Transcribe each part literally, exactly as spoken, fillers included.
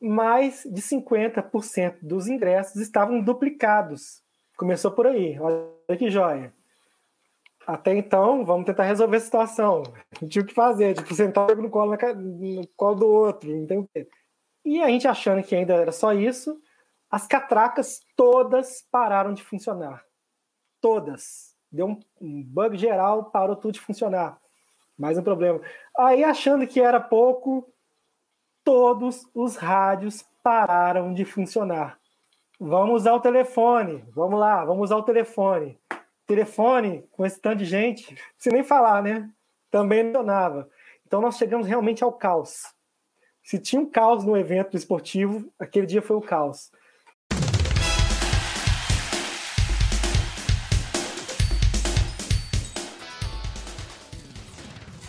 mais de cinquenta por cento dos ingressos estavam duplicados. Começou por aí, olha que joia. Até então, vamos tentar resolver a situação. Não tinha o que fazer, tipo, sentar no colo, na, no colo do outro, não tem o que. E a gente achando que ainda era só isso, as catracas todas pararam de funcionar. Todas. Deu um, um bug geral, parou tudo de funcionar. Mais um problema. Aí, achando que era pouco, todos os rádios pararam de funcionar. Vamos usar o telefone. Vamos lá, vamos usar o telefone. Telefone, com esse tanto de gente, sem nem falar, né? Também não funcionava. Então, nós chegamos realmente ao caos. Se tinha um caos no evento esportivo, aquele dia foi o caos.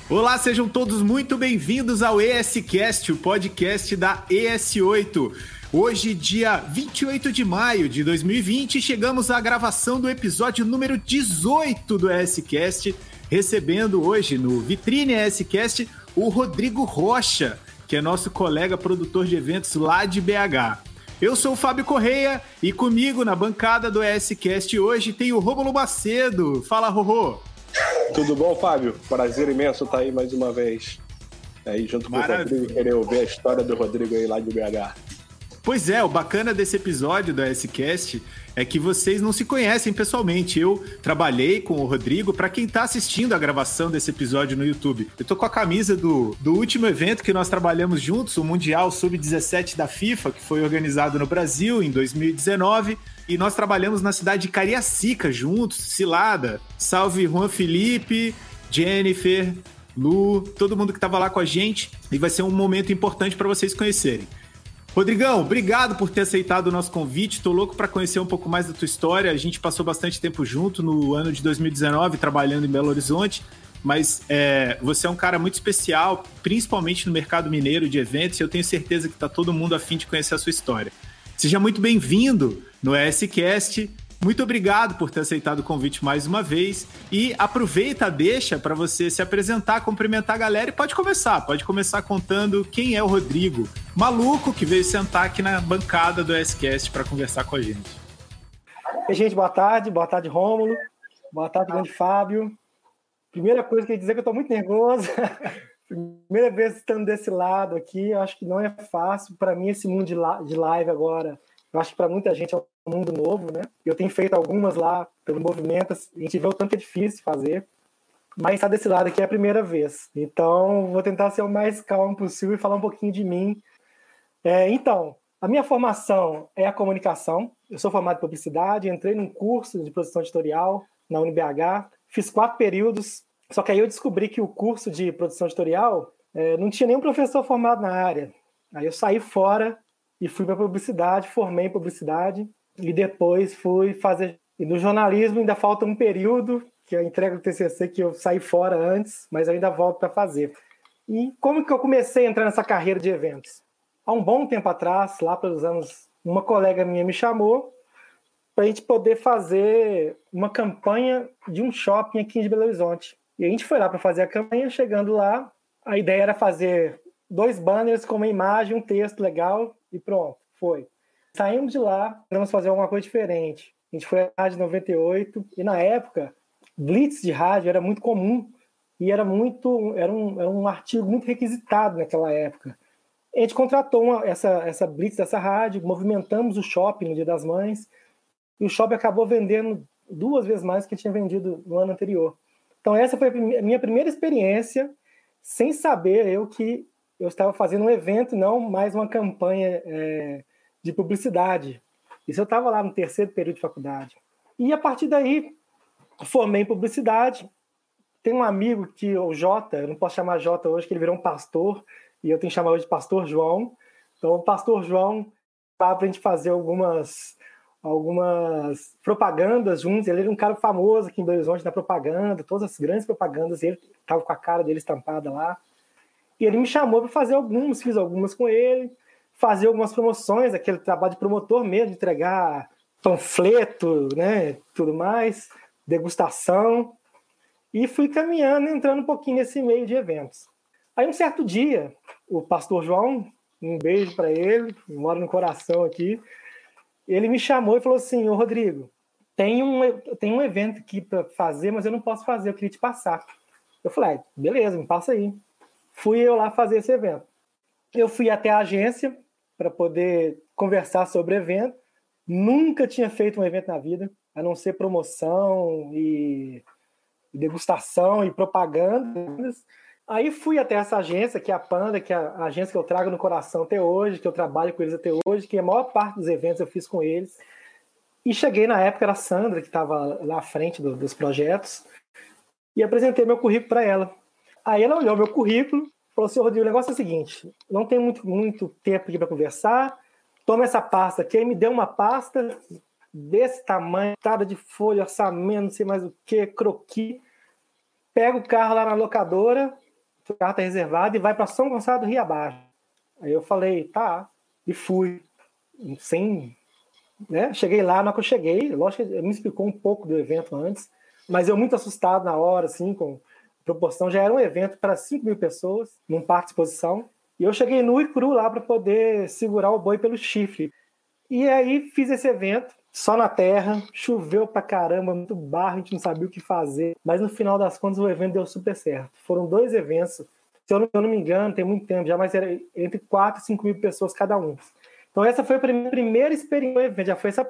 Olá, sejam todos muito bem-vindos ao ESCast, o podcast da E S oito. Hoje, dia vinte e oito de maio de dois mil e vinte, chegamos à gravação do episódio número dezoito do ESCast, recebendo hoje no Vitrine ESCast o Rodrigo Rocha, que é nosso colega produtor de eventos lá de B H. Eu sou o Fábio Correia e comigo na bancada do ESCast hoje tem o Rômulo Macedo. Fala, Rorô! Tudo bom, Fábio? Prazer imenso estar aí mais uma vez. Aí junto com Maravilha. O Rodrigo, querer ouvir a história do Rodrigo aí lá de B H. Pois é, o bacana desse episódio da ESCast é que vocês não se conhecem pessoalmente. Eu trabalhei com o Rodrigo. Para quem está assistindo a gravação desse episódio no YouTube, eu tô com a camisa do, do último evento que nós trabalhamos juntos, o Mundial sub dezessete da FIFA, que foi organizado no Brasil em dois mil e dezenove. E nós trabalhamos na cidade de Cariacica juntos, Cilada. Salve Juan Felipe, Jennifer, Lu, todo mundo que estava lá com a gente. E vai ser um momento importante para vocês conhecerem. Rodrigão, obrigado por ter aceitado o nosso convite. Tô louco para conhecer um pouco mais da tua história. A gente passou bastante tempo junto no ano de dois mil e dezenove, trabalhando em Belo Horizonte. Mas é, você é um cara muito especial, principalmente no mercado mineiro de eventos. E eu tenho certeza que tá todo mundo a fim de conhecer a sua história. Seja muito bem-vindo no ESCast. Muito obrigado por ter aceitado o convite mais uma vez. E aproveita, deixa para você se apresentar, cumprimentar a galera e pode começar. Pode começar contando quem é o Rodrigo, maluco que veio sentar aqui na bancada do ESCast para conversar com a gente. E, gente, boa tarde. Boa tarde, Rômulo. Boa tarde, grande Fábio. Primeira coisa que eu queria dizer é que eu estou muito nervoso. Primeira vez estando desse lado aqui, eu acho que não é fácil. Para mim, esse mundo de live agora, eu acho que para muita gente é um mundo novo, né? Eu tenho feito algumas lá pelo movimento, a gente vê o tanto que é difícil fazer, mas estar desse lado aqui é a primeira vez. Então, vou tentar ser o mais calmo possível e falar um pouquinho de mim. É, então, a minha formação é a comunicação. Eu sou formado em publicidade, entrei num curso de produção editorial na U N B H, fiz quatro períodos. Só que aí eu descobri que o curso de produção editorial é, não tinha nenhum professor formado na área. Aí eu saí fora e fui para publicidade, formei em publicidade e depois fui fazer... E no jornalismo ainda falta um período, que é a entrega do T C C, que eu saí fora antes, mas eu ainda volto para fazer. E como que eu comecei a entrar nessa carreira de eventos? Há um bom tempo atrás, lá pelos anos... Uma colega minha me chamou para a gente poder fazer uma campanha de um shopping aqui em Belo Horizonte. E a gente foi lá para fazer a campanha, chegando lá, a ideia era fazer dois banners com uma imagem, um texto legal e pronto, foi. Saímos de lá, vamos fazer alguma coisa diferente. A gente foi à Rádio noventa e oito e na época, blitz de rádio era muito comum e era, muito, era, um, era um artigo muito requisitado naquela época. A gente contratou uma, essa, essa blitz dessa rádio, movimentamos o shopping no Dia das Mães e o shopping acabou vendendo duas vezes mais do que tinha vendido no ano anterior. Então essa foi a minha primeira experiência, sem saber eu que eu estava fazendo um evento, não mais uma campanha é, de publicidade. Isso eu estava lá no terceiro período de faculdade. E a partir daí, formei em publicidade. Tem um amigo que, o Jota, eu não posso chamar Jota hoje, que ele virou um pastor, e eu tenho que chamar hoje de Pastor João. Então o Pastor João lá para a gente fazer algumas... algumas propagandas juntos, ele era um cara famoso aqui em Belo Horizonte na propaganda, todas as grandes propagandas, ele estava com a cara dele estampada lá, e ele me chamou para fazer algumas, fiz algumas com ele, fazer algumas promoções, aquele trabalho de promotor mesmo, entregar panfleto, né, tudo mais, degustação, e fui caminhando, entrando um pouquinho nesse meio de eventos. Aí um certo dia, o Pastor João um beijo para ele, mora no coração aqui. Ele me chamou e falou assim: ô Rodrigo, tem um, tem um evento aqui para fazer, mas eu não posso fazer, eu queria te passar. Eu falei: ah, beleza, me passa aí. Fui eu lá fazer esse evento. Eu fui até a agência para poder conversar sobre o evento. Nunca tinha feito um evento na vida, a não ser promoção e degustação e propaganda. Aí fui até essa agência, que é a Panda, que é a agência que eu trago no coração até hoje, que eu trabalho com eles até hoje, que a maior parte dos eventos eu fiz com eles. E cheguei, na época, era a Sandra, que estava lá à frente do, dos projetos, e apresentei meu currículo para ela. Aí ela olhou meu currículo e falou assim: Rodrigo, o negócio é o seguinte, não tem muito, muito tempo aqui para conversar, toma essa pasta aqui. Aí me deu uma pasta desse tamanho, tada de folha, orçamento, não sei mais o que, croqui. Pega o carro lá na locadora, o carro tá reservado, e vai para São Gonçalo do Rio abaixo. Aí eu falei: tá, e fui. Sem, né? Cheguei lá, na hora que eu cheguei, lógico que me explicou um pouco do evento antes, mas eu muito assustado na hora, assim, com proporção. Já era um evento para cinco mil pessoas, num parque de exposição. E eu cheguei nu e cru lá para poder segurar o boi pelo chifre. E aí fiz esse evento, só na terra, choveu pra caramba, muito barro, a gente não sabia o que fazer. Mas no final das contas o evento deu super certo. Foram dois eventos, se eu não, eu não me engano, tem muito tempo já, mas era entre quatro e cinco mil pessoas cada um. Então essa foi a minha primeira experiência, já foi essa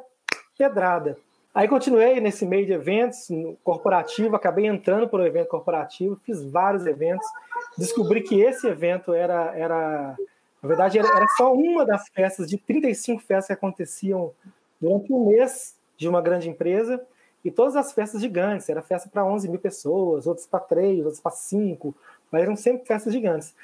pedrada. Aí continuei nesse meio de eventos, no corporativo, acabei entrando para o evento corporativo, fiz vários eventos, descobri que esse evento era, era na verdade, era, era só uma das festas, de trinta e cinco festas que aconteciam durante um mês de uma grande empresa, e todas as festas gigantes, era festa para onze mil pessoas, outras para três, outras para cinco, mas eram sempre festas gigantes.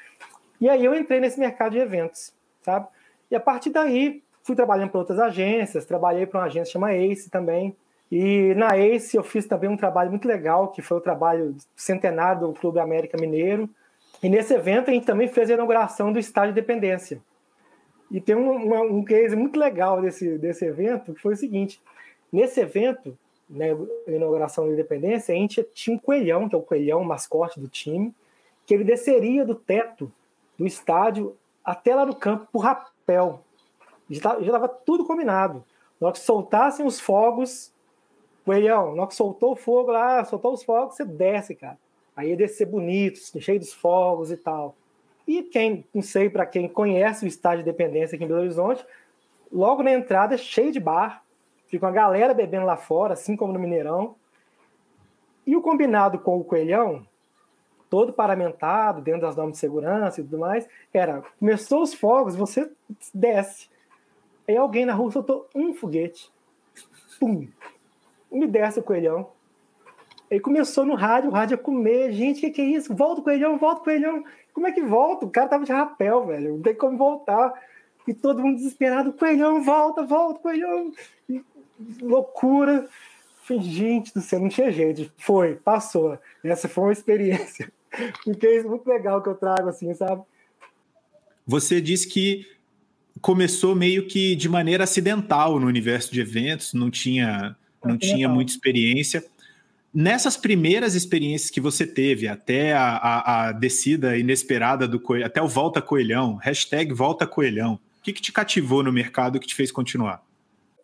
E aí eu entrei nesse mercado de eventos, sabe? E a partir daí fui trabalhando para outras agências, trabalhei para uma agência que chama Ace também, e na Ace eu fiz também um trabalho muito legal, que foi o trabalho centenário do Clube América Mineiro, e nesse evento a gente também fez a inauguração do Estádio Independência. E tem um, uma, um case muito legal desse, desse evento, que foi o seguinte: nesse evento, na né, inauguração da Independência, a gente tinha um coelhão, que é o coelhão, o mascote do time, que ele desceria do teto do estádio até lá no campo por rapel. Já estava tudo combinado. Na hora que soltassem os fogos, coelhão, na hora que soltou o fogo lá, soltou os fogos, você desce, cara. Aí ia descer bonito, cheio dos fogos e tal. E quem, não sei, para quem conhece o Estádio Independência aqui em Belo Horizonte, logo na entrada é cheio de bar, fica uma galera bebendo lá fora, assim como no Mineirão. E o combinado com o coelhão, todo paramentado, dentro das normas de segurança e tudo mais, era: começou os fogos, você desce. Aí alguém na rua soltou um foguete. Pum! Me desce o coelhão. Aí começou no rádio, o rádio a comer. Gente, o que, que é isso? Volta o coelhão, volta o coelhão. Como é que volta? O cara tava de rapel, velho. Não tem como voltar. E todo mundo desesperado: coelhão, volta, volta, coelhão. E loucura. Falei: gente do céu, não tinha jeito. Foi, passou. Essa foi uma experiência. Um case muito legal que eu trago, assim, sabe? Você disse que começou meio que de maneira acidental no universo de eventos, não tinha, não tinha muita experiência. Nessas primeiras experiências que você teve, até a, a, a descida inesperada do coelhão, até o Volta Coelhão, hashtag Volta Coelhão, o que, que te cativou no mercado, que te fez continuar?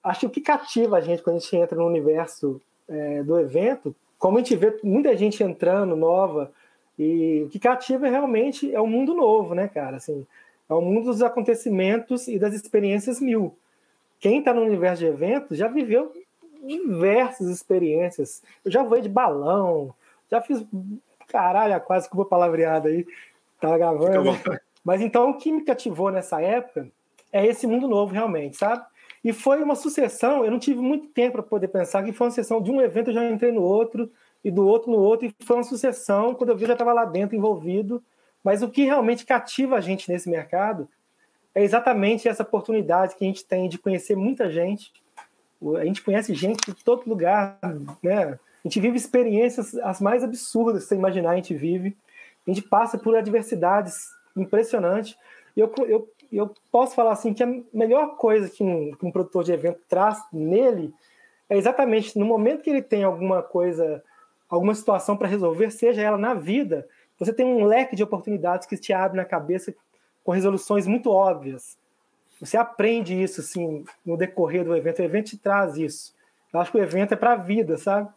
Acho que o que cativa a gente quando a gente entra no universo é, do evento, como a gente vê muita gente entrando nova, e o que cativa realmente é o mundo novo, né, cara? Assim, é o mundo dos acontecimentos e das experiências mil. Quem está no universo de eventos já viveu diversas experiências. Eu já voei de balão, já fiz... Caralho, quase que uma palavreada aí. Tava gravando. Mas então, o que me cativou nessa época é esse mundo novo, realmente, sabe? E foi uma sucessão, eu não tive muito tempo para poder pensar, que foi uma sucessão de um evento, eu já entrei no outro, e do outro no outro, e foi uma sucessão, quando eu vi, eu já estava lá dentro, envolvido. Mas o que realmente cativa a gente nesse mercado é exatamente essa oportunidade que a gente tem de conhecer muita gente. A gente conhece gente de todo lugar, né? A gente vive experiências as mais absurdas que você imaginar, a gente vive. A gente passa por adversidades impressionantes. E eu, eu, eu posso falar assim que a melhor coisa que um, que um produtor de evento traz nele é exatamente no momento que ele tem alguma coisa, alguma situação para resolver, seja ela na vida, você tem um leque de oportunidades que te abre na cabeça com resoluções muito óbvias. Você aprende isso, assim, no decorrer do evento. O evento te traz isso. Eu acho que o evento é para a vida, sabe?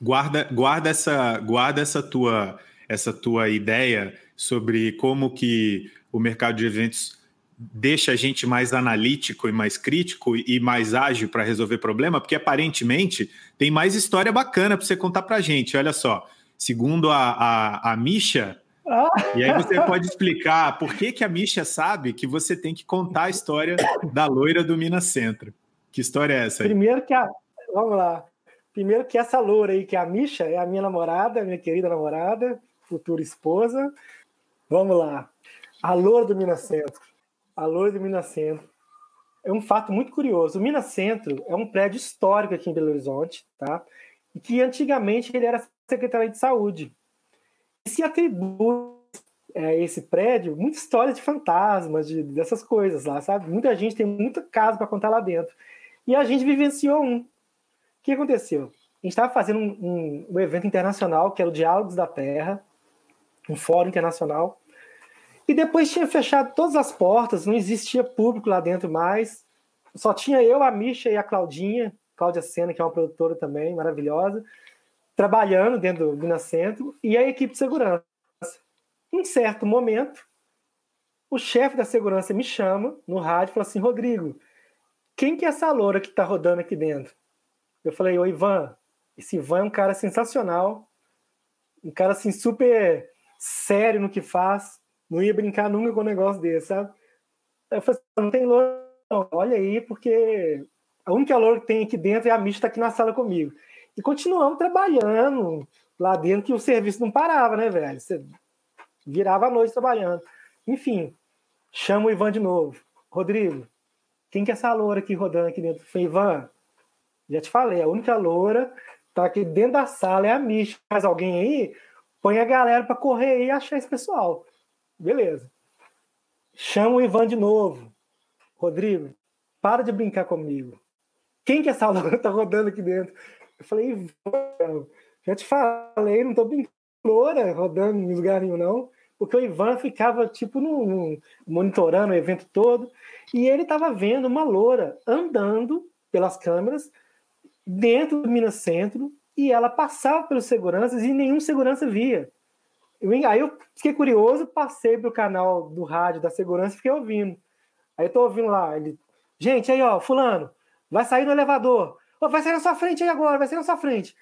Guarda, guarda, essa, guarda essa, tua, essa tua ideia sobre como que o mercado de eventos deixa a gente mais analítico e mais crítico e mais ágil para resolver problema, porque aparentemente tem mais história bacana para você contar para a gente. Olha só, segundo a, a, a Misha... Ah. E aí você pode explicar por que, que a Misha sabe que você tem que contar a história da loira do Minas Centro. Que história é essa aí? Primeiro que a... Vamos lá. Primeiro que essa loura aí, que é a Misha, é a minha namorada, minha querida namorada, futura esposa. Vamos lá. A loira do Minas Centro. A loira do Minas Centro. É um fato muito curioso. O Minas Centro é um prédio histórico aqui em Belo Horizonte, tá? E que antigamente ele era Secretaria de Saúde. E se atribui é, esse prédio muita história de fantasmas, de, dessas coisas lá, sabe? Muita gente tem muito caso para contar lá dentro. E a gente vivenciou um. O que aconteceu? A gente estava fazendo um, um, um evento internacional, que era o Diálogos da Terra, um fórum internacional, e depois tinha fechado todas as portas, não existia público lá dentro mais, só tinha eu, a Misha e a Claudinha, Cláudia Senna, que é uma produtora também, maravilhosa, trabalhando dentro do Minas Centro, e a equipe de segurança. Em certo momento, o chefe da segurança me chama no rádio e fala assim: Rodrigo, quem que é essa loura que está rodando aqui dentro? Eu falei: ô Ivan, esse Ivan é um cara sensacional, um cara assim super sério no que faz, não ia brincar nunca com um negócio desse, sabe? Eu falei assim: não tem loura não, olha aí, porque a única loura que tem aqui dentro é a Misha, está aqui na sala comigo. E continuamos trabalhando lá dentro, que o serviço não parava, né, velho? Você virava a noite trabalhando. Enfim, chama o Ivan de novo. Rodrigo, quem que é essa loura aqui rodando aqui dentro? Eu falei: Ivan, já te falei, a única loura tá aqui dentro da sala é a Misha. Mas alguém aí, põe a galera para correr aí e achar esse pessoal. Beleza. Chama o Ivan de novo. Rodrigo, para de brincar comigo. Quem que é essa loura tá rodando aqui dentro? Eu falei: Ivan, já te falei, não tô brincando, loura rodando em lugar nenhum não, porque o Ivan ficava tipo no, no, monitorando o evento todo, e ele tava vendo uma loura andando pelas câmeras dentro do Minas Centro, e ela passava pelos seguranças e nenhum segurança via. Eu, aí eu fiquei curioso, passei pro canal do rádio da segurança e fiquei ouvindo. Aí eu tô ouvindo lá, ele: gente, aí ó, fulano, vai sair no elevador. Vai sair na sua frente aí agora, vai sair na sua frente.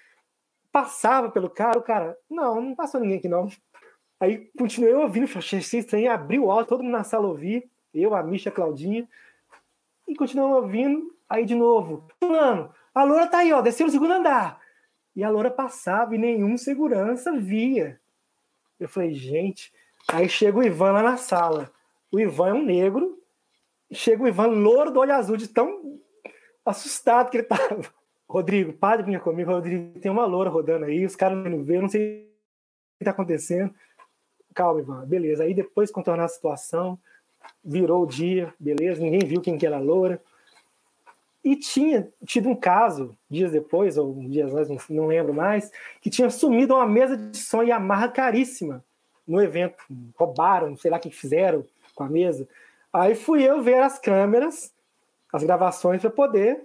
Passava pelo cara, o cara: não, não passou ninguém aqui não. Aí continuei ouvindo, achei estranho, abri o áudio, todo mundo na sala ouvir, eu, a Misha, a Claudinha, e continuamos ouvindo. Aí de novo: mano, a loura tá aí, ó, desceu no segundo andar. E a loura passava e nenhum segurança via. Eu falei: gente. Aí chega o Ivan lá na sala. O Ivan é um negro. Chega o Ivan, louro do olho azul, de tão assustado que ele tava. Rodrigo, para de vir comigo, Rodrigo, tem uma loura rodando aí, os caras não vêem, eu não sei o que tá acontecendo. Calma, Ivan, beleza. Aí depois contornar a situação, virou o dia, beleza, ninguém viu quem que era a loura. E tinha tido um caso, dias depois, ou dias antes, não lembro mais, que tinha sumido uma mesa de som e amarra caríssima no evento. Roubaram, sei lá o que fizeram com a mesa. Aí fui eu ver as câmeras, as gravações, para poder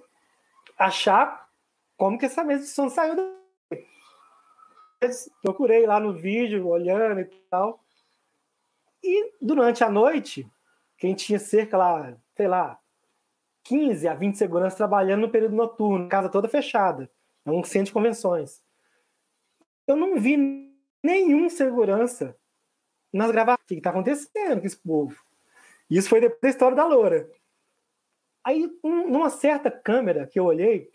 achar como que essa mesa de som saiu daí. Procurei lá no vídeo, olhando e tal. E durante a noite, quem tinha cerca lá, sei lá, quinze a vinte seguranças trabalhando no período noturno, casa toda fechada, é um centro de convenções. Eu não vi nenhum segurança nas gravações. O que está acontecendo com esse povo? Isso foi depois da história da loura. Aí, um, numa certa câmera que eu olhei,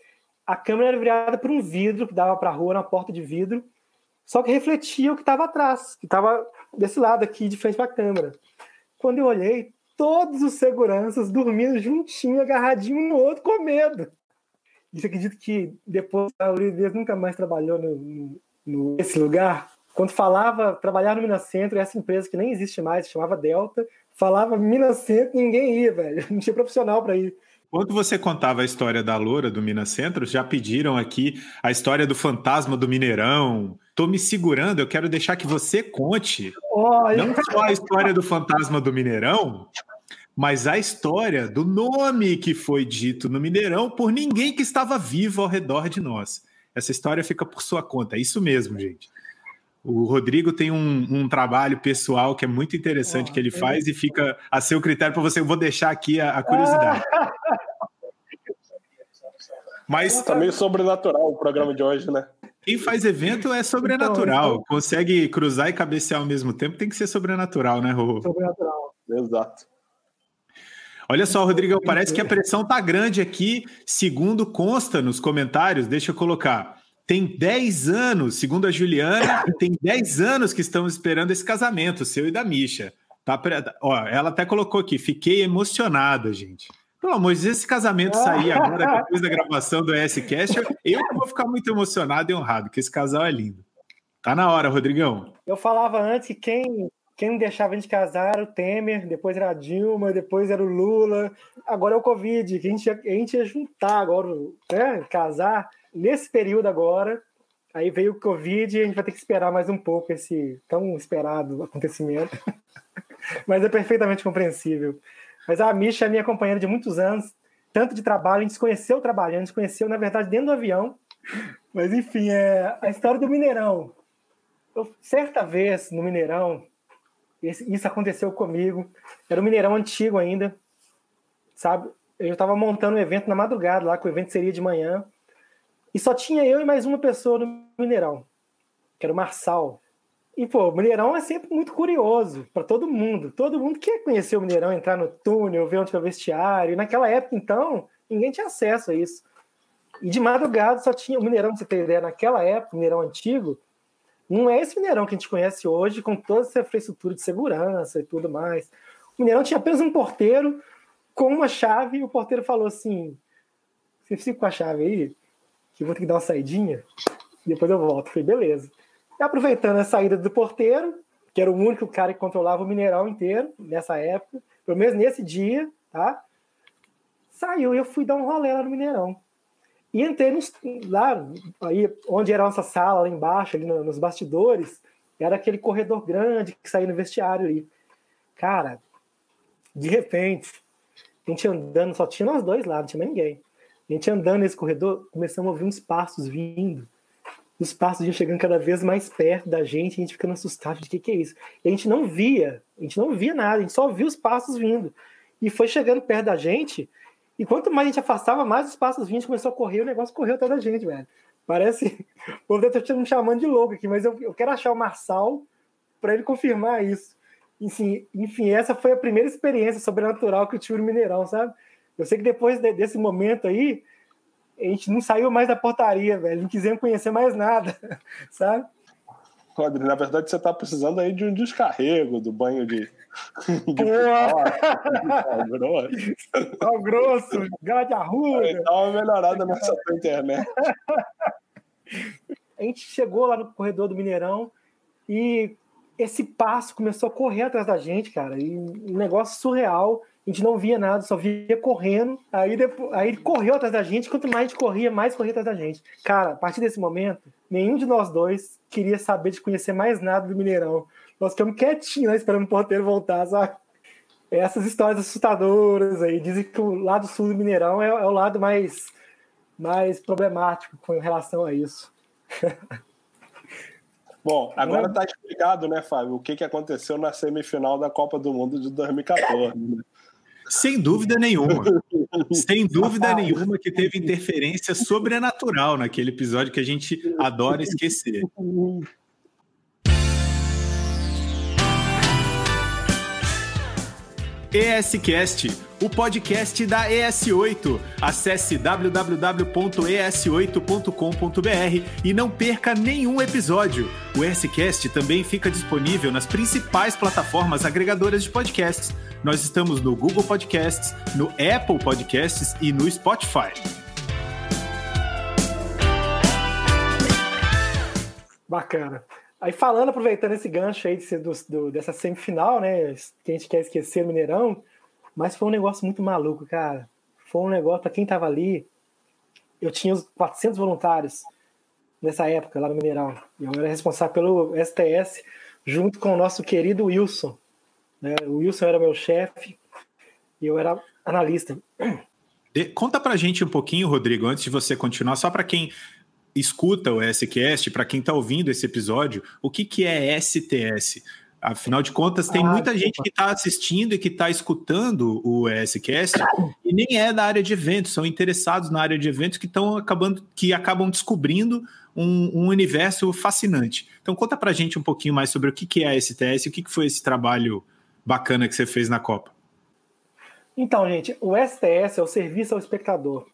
a câmera era virada por um vidro que dava para a rua, na porta de vidro, só que refletia o que estava atrás, que estava desse lado aqui, de frente para a câmera. Quando eu olhei, todos os seguranças dormindo juntinho, agarradinho um no outro, com medo. E você acredita que depois a maioria deles nunca mais trabalhou no, no, no, nesse lugar? Quando falava trabalhar no Minas Centro, essa empresa que nem existe mais, se chamava Delta, falava Minas Centro, ninguém ia, velho. Não tinha profissional para ir. Enquanto você contava a história da loura do Minas Centro, já pediram aqui a história do fantasma do Mineirão. Tô me segurando, eu quero deixar que você conte. Olha. Não só a história do fantasma do Mineirão, mas a história do nome que foi dito no Mineirão por ninguém que estava vivo ao redor de nós. Essa história fica por sua conta, é isso mesmo, gente. O Rodrigo tem um, um trabalho pessoal que é muito interessante oh, que ele faz é. e fica a seu critério para você. Eu vou deixar aqui a, a curiosidade. Mas tá meio sobrenatural o programa de hoje, né? Quem faz evento é sobrenatural. Então, então... Consegue cruzar e cabecear ao mesmo tempo, tem que ser sobrenatural, né, Rô? Sobrenatural. Exato. Olha só, Rodrigo, parece que a pressão tá grande aqui, segundo consta nos comentários, deixa eu colocar. Tem dez anos, segundo a Juliana, tem dez anos que estamos esperando esse casamento, seu e da Misha. Tá, ó, ela até colocou aqui, fiquei emocionada, gente. Pelo amor de Deus, esse casamento sair agora, depois da gravação do E S Cast, eu vou ficar muito emocionado e honrado, porque esse casal é lindo. Tá na hora, Rodrigão. Eu falava antes que quem... Quem não deixava a gente casar era o Temer, depois era a Dilma, depois era o Lula, agora é o Covid, que a gente ia, a gente ia juntar agora, né, casar nesse período agora, aí veio o Covid e a gente vai ter que esperar mais um pouco esse tão esperado acontecimento, mas é perfeitamente compreensível. Mas a Misha é minha companheira de muitos anos, tanto de trabalho, a gente se conheceu trabalhando, a gente se conheceu, na verdade, dentro do avião, mas enfim, é a história do Mineirão. Eu, certa vez, no Mineirão, isso aconteceu comigo, era um Mineirão antigo ainda, sabe? Eu estava montando um evento na madrugada lá, que o evento seria de manhã, e só tinha eu e mais uma pessoa no Mineirão, que era o Marçal. E, pô, o Mineirão é sempre muito curioso para todo mundo, todo mundo quer conhecer o Mineirão, entrar no túnel, ver onde é o vestiário, e naquela época, então, ninguém tinha acesso a isso. E de madrugada só tinha o Mineirão, pra você ter ideia, naquela época, o Mineirão antigo, não é esse Mineirão que a gente conhece hoje, com toda essa infraestrutura de segurança e tudo mais. O Mineirão tinha apenas um porteiro com uma chave, e o porteiro falou assim, você fica com a chave aí, que eu vou ter que dar uma saidinha, depois eu volto. Eu falei, beleza. E aproveitando a saída do porteiro, que era o único cara que controlava o Mineirão inteiro, nessa época, pelo menos nesse dia, tá? Saiu e eu fui dar um rolê lá no Mineirão. E entrei nos, lá, aí, onde era a nossa sala, lá embaixo, ali no, nos bastidores, era aquele corredor grande que saía no vestiário ali. Cara, de repente, a gente andando, só tinha nós dois lá, não tinha mais ninguém. A gente andando nesse corredor, começamos a ouvir uns passos vindo. Os passos iam chegando cada vez mais perto da gente, a gente ficando assustado de o que, que é isso. E a gente não via, a gente não via nada, a gente só via os passos vindo. E foi chegando perto da gente... E quanto mais a gente afastava, mais os passos vinham, começou a correr, o negócio correu atrás da gente, velho. Parece... O povo deve estar me chamando de louco aqui, mas eu, eu quero achar o Marçal para ele confirmar isso. Enfim, enfim, essa foi a primeira experiência sobrenatural que eu tive no Mineirão, sabe? Eu sei que depois de, desse momento aí, a gente não saiu mais da portaria, velho. Não quisemos conhecer mais nada, sabe? Rodrigo, na verdade você está precisando aí de um descarrego, do banho de... de pau grosso, galera de arruda. Dá uma melhorada nessa tua internet. A gente chegou lá no corredor do Mineirão e esse passo começou a correr atrás da gente, cara. E um negócio surreal. A gente não via nada, só via correndo. Aí, depois, aí ele correu atrás da gente. Quanto mais a gente corria, mais corria atrás da gente. Cara, a partir desse momento, nenhum de nós dois queria saber de conhecer mais nada do Mineirão. Nós ficamos quietinhos, né, esperando o porteiro voltar, sabe? Essas histórias assustadoras aí. Dizem que o lado sul do Mineirão é, é o lado mais, mais problemático com relação a isso. Bom, agora tá explicado, né, Fábio, o que, que aconteceu na semifinal da Copa do Mundo de dois mil e quatorze, né? Sem dúvida nenhuma. Sem dúvida nenhuma que teve interferência sobrenatural naquele episódio que a gente adora esquecer. ESCast, o podcast da E S oito. Acesse w w w ponto e s oito ponto com ponto b r e não perca nenhum episódio. O ESCast também fica disponível nas principais plataformas agregadoras de podcasts. Nós estamos no Google Podcasts, no Apple Podcasts e no Spotify. Bacana. Aí falando, aproveitando esse gancho aí desse, do, do, dessa semifinal, né, que a gente quer esquecer, Mineirão, mas foi um negócio muito maluco, cara. foi um negócio, para quem estava ali, eu tinha uns quatrocentos voluntários nessa época, lá no Mineirão. Eu era responsável pelo S T S, junto com o nosso querido Wilson. Né? O Wilson era meu chefe e eu era analista. De, conta pra gente um pouquinho, Rodrigo, antes de você continuar, só para quem escuta o ESCast, para quem está ouvindo esse episódio, o que, que é S T S? Afinal de contas, tem ah, muita desculpa. gente que está assistindo e que está escutando o ESCast e nem é da área de eventos, são interessados na área de eventos que, tão acabando, que acabam descobrindo um, um universo fascinante. Então, conta para gente um pouquinho mais sobre o que, que é a S T S e o que, que foi esse trabalho bacana que você fez na Copa. Então, gente, o S T S é o Serviço ao Espectador.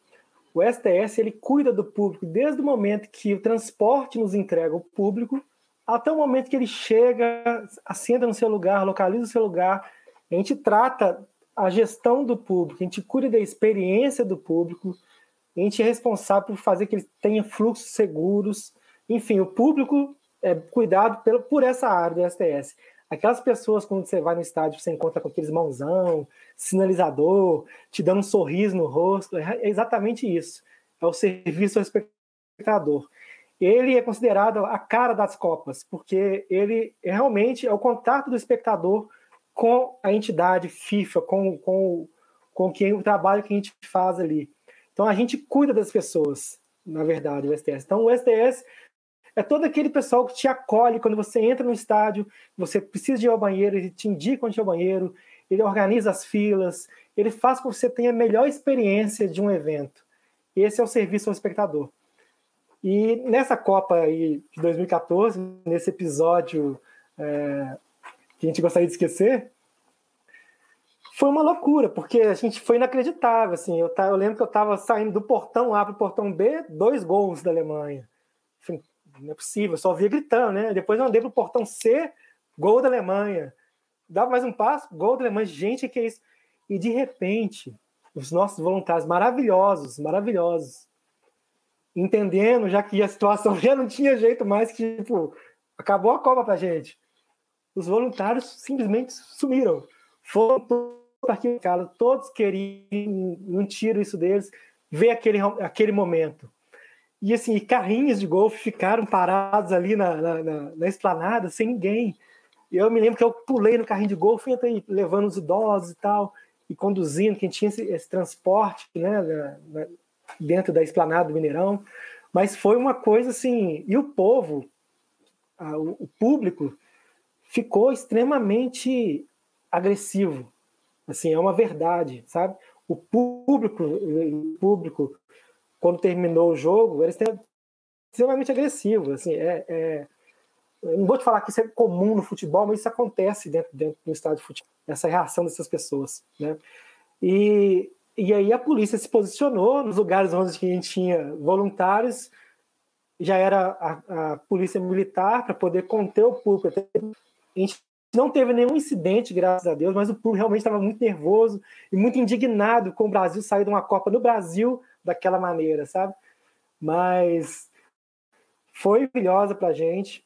O S T S, ele cuida do público desde o momento que o transporte nos entrega o público até o momento que ele chega, assenta no seu lugar, localiza o seu lugar. A gente trata a gestão do público, a gente cuida da experiência do público, a gente é responsável por fazer que ele tenha fluxos seguros. Enfim, o público é cuidado pelo, por essa área do S T S. Aquelas pessoas, quando você vai no estádio, você encontra com aqueles mãozão, sinalizador, te dando um sorriso no rosto. É exatamente isso. É o serviço ao espectador. Ele é considerado a cara das Copas, porque ele realmente é o contato do espectador com a entidade FIFA, com, com, com quem, o trabalho que a gente faz ali. Então, a gente cuida das pessoas, na verdade, o S T S. Então, o S T S... é todo aquele pessoal que te acolhe quando você entra no estádio, você precisa de ir ao banheiro, ele te indica onde ir ao banheiro, ele organiza as filas, ele faz com que você tenha a melhor experiência de um evento. Esse é o serviço ao espectador. E nessa Copa aí de dois mil e quatorze, nesse episódio é, que a gente gostaria de esquecer, foi uma loucura, porque a gente foi inacreditável. Assim, eu, tá, eu lembro que eu estava saindo do portão A para o portão B, dois gols da Alemanha. Enfim, não é possível, eu só via gritando, né? Depois eu andei pro portão C, gol da Alemanha. Dava mais um passo, gol da Alemanha. Gente, que é isso? E de repente, os nossos voluntários maravilhosos, maravilhosos, entendendo, já que a situação já não tinha jeito mais, que tipo, acabou a Copa pra gente. Os voluntários simplesmente sumiram. Foram todos para aquele cara, todos queriam, não tiro isso deles, ver aquele, aquele momento. E assim, carrinhos de golfe ficaram parados ali na, na, na, na esplanada, sem ninguém. Eu me lembro que eu pulei no carrinho de golfe, entrei levando os idosos e tal, e conduzindo, que a gente tinha esse, esse transporte, né, na, na, dentro da esplanada do Mineirão. Mas foi uma coisa assim... E o povo, a, o, o público, ficou extremamente agressivo. Assim, é uma verdade, sabe? O público... O público quando terminou o jogo, eles têm extremamente agressivos. Assim, é, é... Não vou te falar que isso é comum no futebol, mas isso acontece dentro, dentro do estádio de futebol, essa reação dessas pessoas. Né? E, e aí a polícia se posicionou nos lugares onde a gente tinha voluntários, já era a, a polícia militar para poder conter o público. A gente não teve nenhum incidente, graças a Deus, mas o público realmente estava muito nervoso e muito indignado com o Brasil sair de uma Copa no Brasil daquela maneira, sabe? Mas foi maravilhosa pra gente,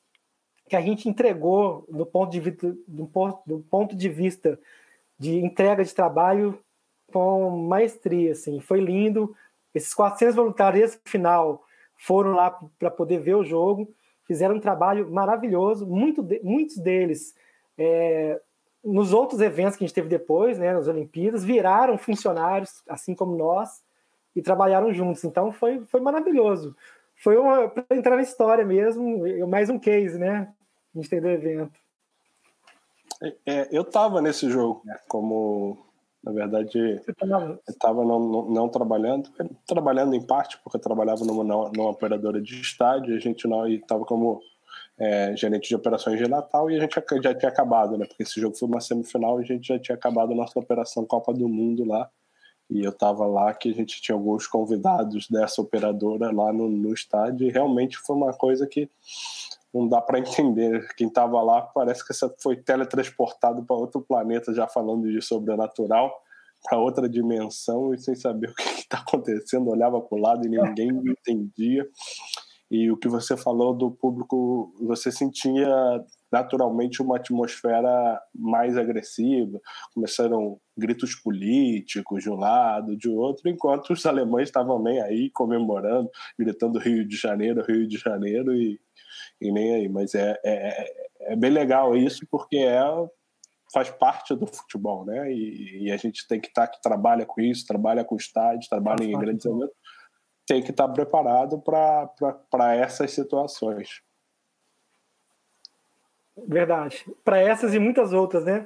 que a gente entregou do ponto de vista, do ponto, do ponto de vista de entrega de trabalho com maestria, assim, foi lindo. Esses quatrocentos voluntários no final foram lá para poder ver o jogo, fizeram um trabalho maravilhoso, muito de, muitos deles é, nos outros eventos que a gente teve depois, né, nas Olimpíadas, viraram funcionários, assim como nós, e trabalharam juntos, então foi, foi maravilhoso. Foi uma, para entrar na história mesmo, mais um case, né? A gente tem do evento. É, eu estava nesse jogo, como, na verdade, eu estava não, não, não trabalhando, trabalhando em parte, porque eu trabalhava numa, numa operadora de estádio, a gente não estava como é, gerente de operações de Natal, e a gente já tinha acabado, né? Porque esse jogo foi uma semifinal e a gente já tinha acabado a nossa operação Copa do Mundo lá, e eu estava lá, que a gente tinha alguns convidados dessa operadora lá no, no estádio, e realmente foi uma coisa que não dá para entender. Quem estava lá parece que foi teletransportado para outro planeta, já falando de sobrenatural, para outra dimensão, e sem saber o que está acontecendo, olhava para o lado e ninguém entendia. E o que você falou do público, você sentia naturalmente uma atmosfera mais agressiva. Começaram gritos políticos de um lado, de outro, enquanto os alemães estavam nem aí, comemorando, gritando Rio de Janeiro, Rio de Janeiro, e, e nem aí. Mas é, é, é bem legal isso, porque é... faz parte do futebol, né? E, e a gente tem que estar, tá, que trabalha com isso, trabalha com estádio, trabalha em grandes eventos, tem que estar tá preparado para essas situações. Verdade. Para essas e muitas outras, né?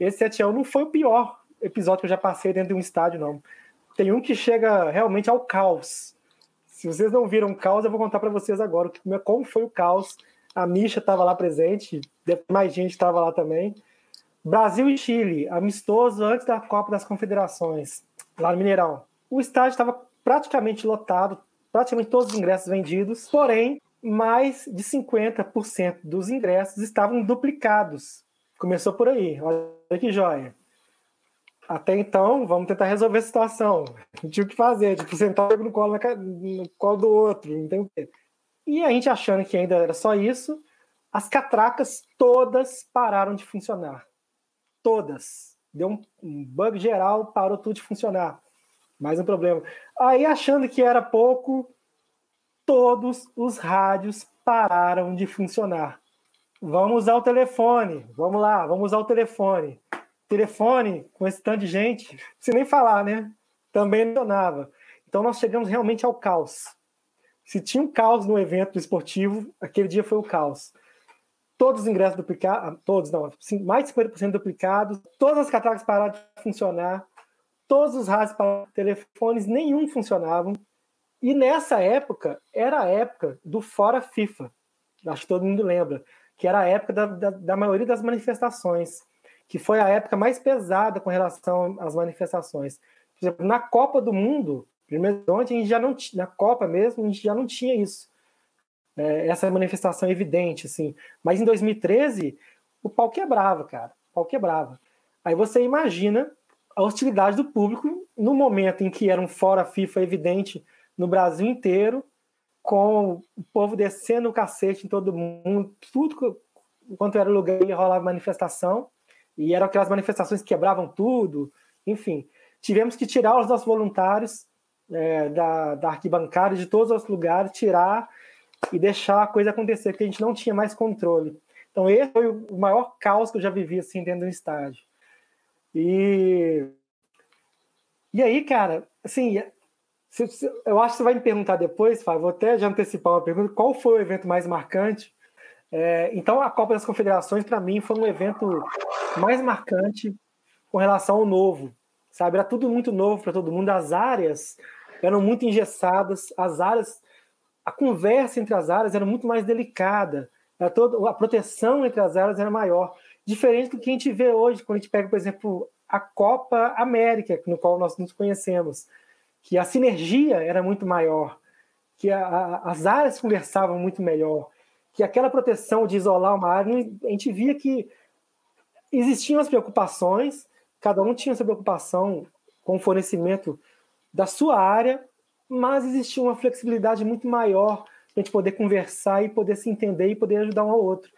Esse sete a um não foi o pior episódio que eu já passei dentro de um estádio, não. Tem um que chega realmente ao caos. Se vocês não viram o caos, eu vou contar para vocês agora como foi o caos. A Misha estava lá presente, mais gente estava lá também. Brasil e Chile, amistoso antes da Copa das Confederações, lá no Mineirão. O estádio estava praticamente lotado, praticamente todos os ingressos vendidos, porém, mais de cinquenta por cento dos ingressos estavam duplicados. Começou por aí, olha que joia. Até então, vamos tentar resolver a situação. Não tinha o que fazer, tipo, sentar o pego no colo, no colo do outro, não tem o que. E a gente achando que ainda era só isso, as catracas todas pararam de funcionar. Todas. Deu um bug geral, parou tudo de funcionar. Mais um problema. Aí, achando que era pouco, todos os rádios pararam de funcionar. Vamos usar o telefone. Vamos lá, vamos usar o telefone. Telefone, com esse tanto de gente, não precisa nem falar, né? Também não funcionava. Então, nós chegamos realmente ao caos. Se tinha um caos no evento esportivo, aquele dia foi o caos. Todos os ingressos duplicados, todos não, mais de cinquenta por cento duplicados, todas as catracas pararam de funcionar, todos os rádios pararam, telefones nenhum funcionavam. E nessa época, era a época do Fora FIFA, acho que todo mundo lembra, que era a época da, da, da maioria das manifestações, que foi a época mais pesada com relação às manifestações. Por exemplo, na Copa do Mundo, primeiro, onde a gente já não tinha, na Copa mesmo, a gente já não tinha isso, é, essa manifestação evidente, assim. Mas em dois mil e treze, o pau quebrava, cara, o pau quebrava. Aí você imagina a hostilidade do público no momento em que era um Fora FIFA evidente no Brasil inteiro, com o povo descendo o cacete em todo mundo, tudo quanto era lugar ia rolar manifestação, e eram aquelas manifestações que quebravam tudo, enfim. Tivemos que tirar os nossos voluntários É, da, da arquibancada, de todos os lugares, tirar e deixar a coisa acontecer, porque a gente não tinha mais controle. Então esse foi o maior caos que eu já vivi assim dentro do estádio. E e aí, cara, assim, se, se, eu acho que você vai me perguntar depois, Fábio, vou até já antecipar uma pergunta, qual foi o evento mais marcante? É, então a Copa das Confederações, para mim, foi um evento mais marcante com relação ao novo, sabe? Era tudo muito novo para todo mundo, as áreas eram muito engessadas, as áreas, a conversa entre as áreas era muito mais delicada, era todo, a proteção entre as áreas era maior, diferente do que a gente vê hoje, quando a gente pega, por exemplo, a Copa América, no qual nós nos conhecemos, que a sinergia era muito maior, que a, a, as áreas conversavam muito melhor, que aquela proteção de isolar uma área, a gente via que existiam as preocupações, cada um tinha sua preocupação com o fornecimento da sua área, mas existia uma flexibilidade muito maior para a gente poder conversar e poder se entender e poder ajudar um ao outro.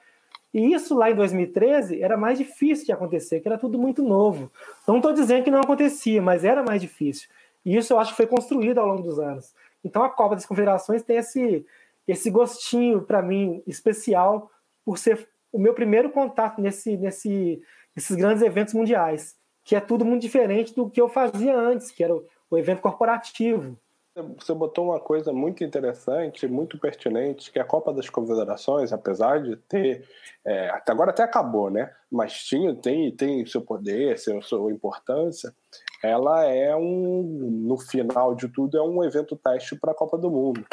E isso lá em dois mil e treze era mais difícil de acontecer, porque era tudo muito novo. Não estou dizendo que não acontecia, mas era mais difícil. E isso eu acho que foi construído ao longo dos anos. Então a Copa das Confederações tem esse, esse gostinho, para mim, especial, por ser o meu primeiro contato nesse, nesse, nesses grandes eventos mundiais, que é tudo muito diferente do que eu fazia antes, que era o, o evento corporativo. Você botou uma coisa muito interessante, muito pertinente, que a Copa das Confederações, apesar de ter... É, até agora até acabou, né? Mas tinha, tem, tem seu poder, seu, sua importância. Ela é um... No final de tudo, é um evento teste para a Copa do Mundo.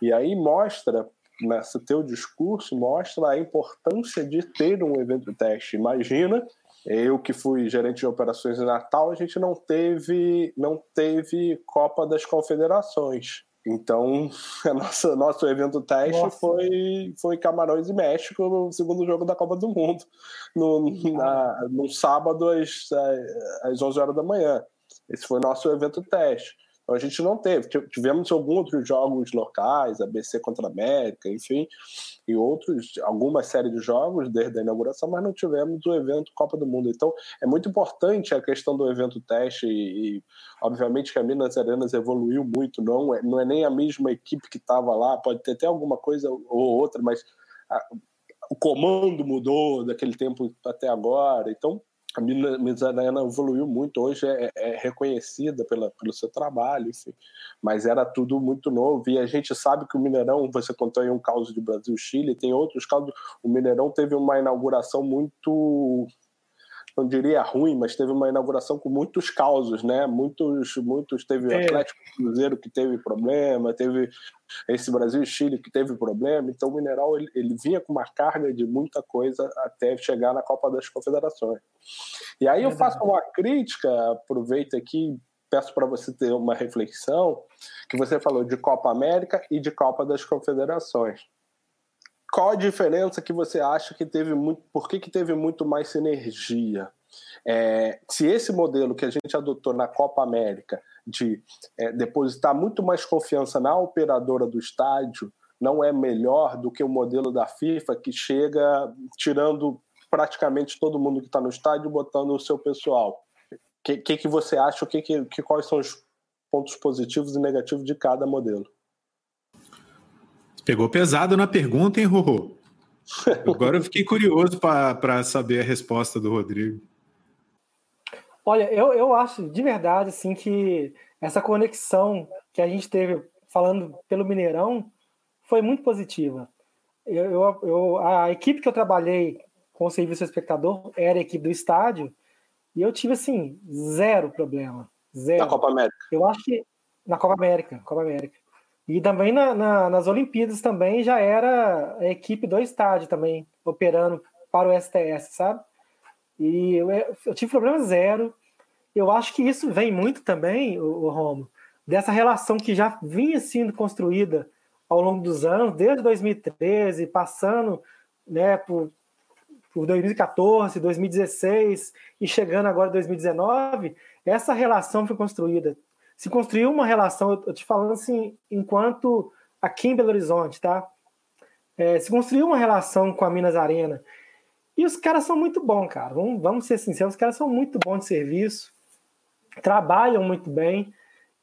E aí mostra... Nesse teu discurso, mostra a importância de ter um evento teste. Imagina... Eu que fui gerente de operações em Natal, a gente não teve, não teve Copa das Confederações. Então, a nossa, nosso evento teste nossa. foi, foi Camarões e México no segundo jogo da Copa do Mundo, no, na, no sábado às, às onze horas da manhã. Esse foi nosso evento teste. Então a gente não teve. Tivemos alguns outros jogos locais, A B C contra a América, enfim, e outros, alguma série de jogos desde a inauguração, mas não tivemos o evento Copa do Mundo. Então é muito importante a questão do evento teste e, e obviamente que a Minas Arena evoluiu muito, não é, não é nem a mesma equipe que estava lá, pode ter até alguma coisa ou outra, mas a, o comando mudou daquele tempo até agora, então a Minas Arena evoluiu muito, hoje é, é reconhecida pela, pelo seu trabalho, enfim. Mas era tudo muito novo, e a gente sabe que o Mineirão, você contou aí um caso de Brasil-Chile, tem outros casos, o Mineirão teve uma inauguração muito, não diria ruim, mas teve uma inauguração com muitos causos, né? Muitos, muitos teve é. Atlético Cruzeiro que teve problema, teve esse Brasil-Chile que teve problema, então o Mineirão ele, ele vinha com uma carga de muita coisa até chegar na Copa das Confederações. E aí eu faço uma crítica, aproveito aqui, peço para você ter uma reflexão, que você falou de Copa América e de Copa das Confederações. Qual a diferença que você acha que teve muito... Por que que teve muito mais sinergia? É, se esse modelo que a gente adotou na Copa América de é, depositar muito mais confiança na operadora do estádio não é melhor do que o modelo da FIFA que chega tirando praticamente todo mundo que está no estádio botando o seu pessoal. O que, que, que você acha? Que, que, que, quais são os pontos positivos e negativos de cada modelo? Pegou pesado na pergunta, hein, Rorô? Agora eu fiquei curioso para saber a resposta do Rodrigo. Olha, eu, eu acho de verdade assim, que essa conexão que a gente teve falando pelo Mineirão foi muito positiva. Eu, eu, eu, a equipe que eu trabalhei com o serviço ao espectador era a equipe do estádio e eu tive assim, zero problema. Zero. Na Copa América? Eu acho que na Copa América, Copa América. E também na, na, nas Olimpíadas também já era a equipe do estádio também, operando para o S T S, sabe? E eu, eu tive problema zero. Eu acho que isso vem muito também, o, o Romo, dessa relação que já vinha sendo construída ao longo dos anos, desde dois mil e treze, passando, né, por, por dois mil e quatorze, dois mil e dezesseis e chegando agora em dois mil e dezenove, essa relação foi construída. Se construiu uma relação, eu te falando assim, enquanto aqui em Belo Horizonte, tá? É, se construiu uma relação com a Minas Arena. E os caras são muito bons, cara. Vamos, vamos ser sinceros, os caras são muito bons de serviço, trabalham muito bem,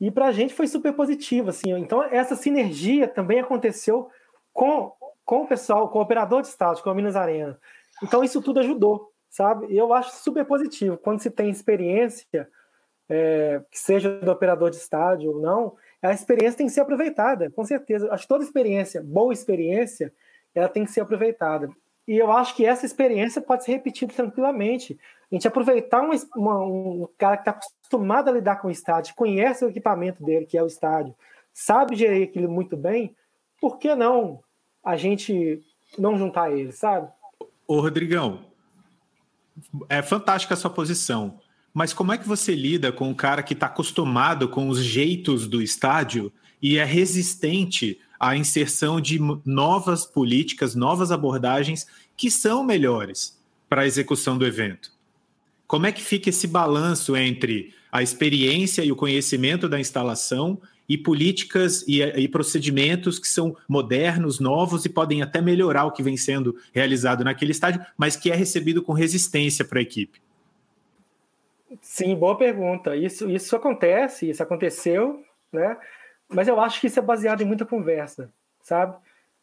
e pra gente foi super positivo, assim. Então, essa sinergia também aconteceu com, com o pessoal, com o operador de estádio, com a Minas Arena. Então, isso tudo ajudou, sabe? E eu acho super positivo. Quando se tem experiência... É, que seja do operador de estádio ou não, a experiência tem que ser aproveitada, com certeza. Acho que toda experiência, boa experiência, ela tem que ser aproveitada. E eu acho que essa experiência pode ser repetida tranquilamente. A gente aproveitar um, uma, um cara que está acostumado a lidar com o estádio, conhece o equipamento dele, que é o estádio, sabe gerir aquilo muito bem, por que não a gente não juntar ele, sabe? Ô, Rodrigão, é fantástica a sua posição. Mas como é que você lida com um cara que está acostumado com os jeitos do estádio e é resistente à inserção de novas políticas, novas abordagens que são melhores para a execução do evento? Como é que fica esse balanço entre a experiência e o conhecimento da instalação e políticas e, e procedimentos que são modernos, novos e podem até melhorar o que vem sendo realizado naquele estádio, mas que é recebido com resistência para a equipe? Sim, boa pergunta. Isso, isso acontece, isso aconteceu, né? Mas eu acho que isso é baseado em muita conversa, sabe?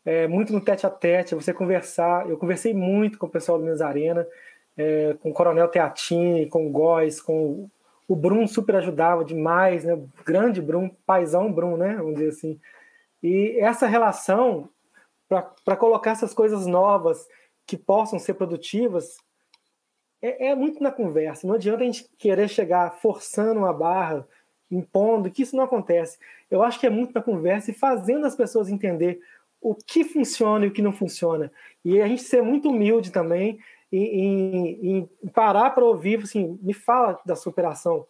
É, muito no tete-a-tete, você conversar. Eu conversei muito com o pessoal do Minas Arena, é, com o Coronel Teatini, com o Góes, com o, o Bruno, super ajudava demais, né? O grande Bruno, paizão Bruno, né? Vamos dizer assim. E essa relação, para colocar essas coisas novas que possam ser produtivas, É, é muito na conversa, não adianta a gente querer chegar forçando uma barra, impondo, que isso não acontece. Eu acho que é muito na conversa e fazendo as pessoas entender o que funciona e o que não funciona. E a gente ser muito humilde também e, e, e parar para ouvir, assim, me fala da sua operação,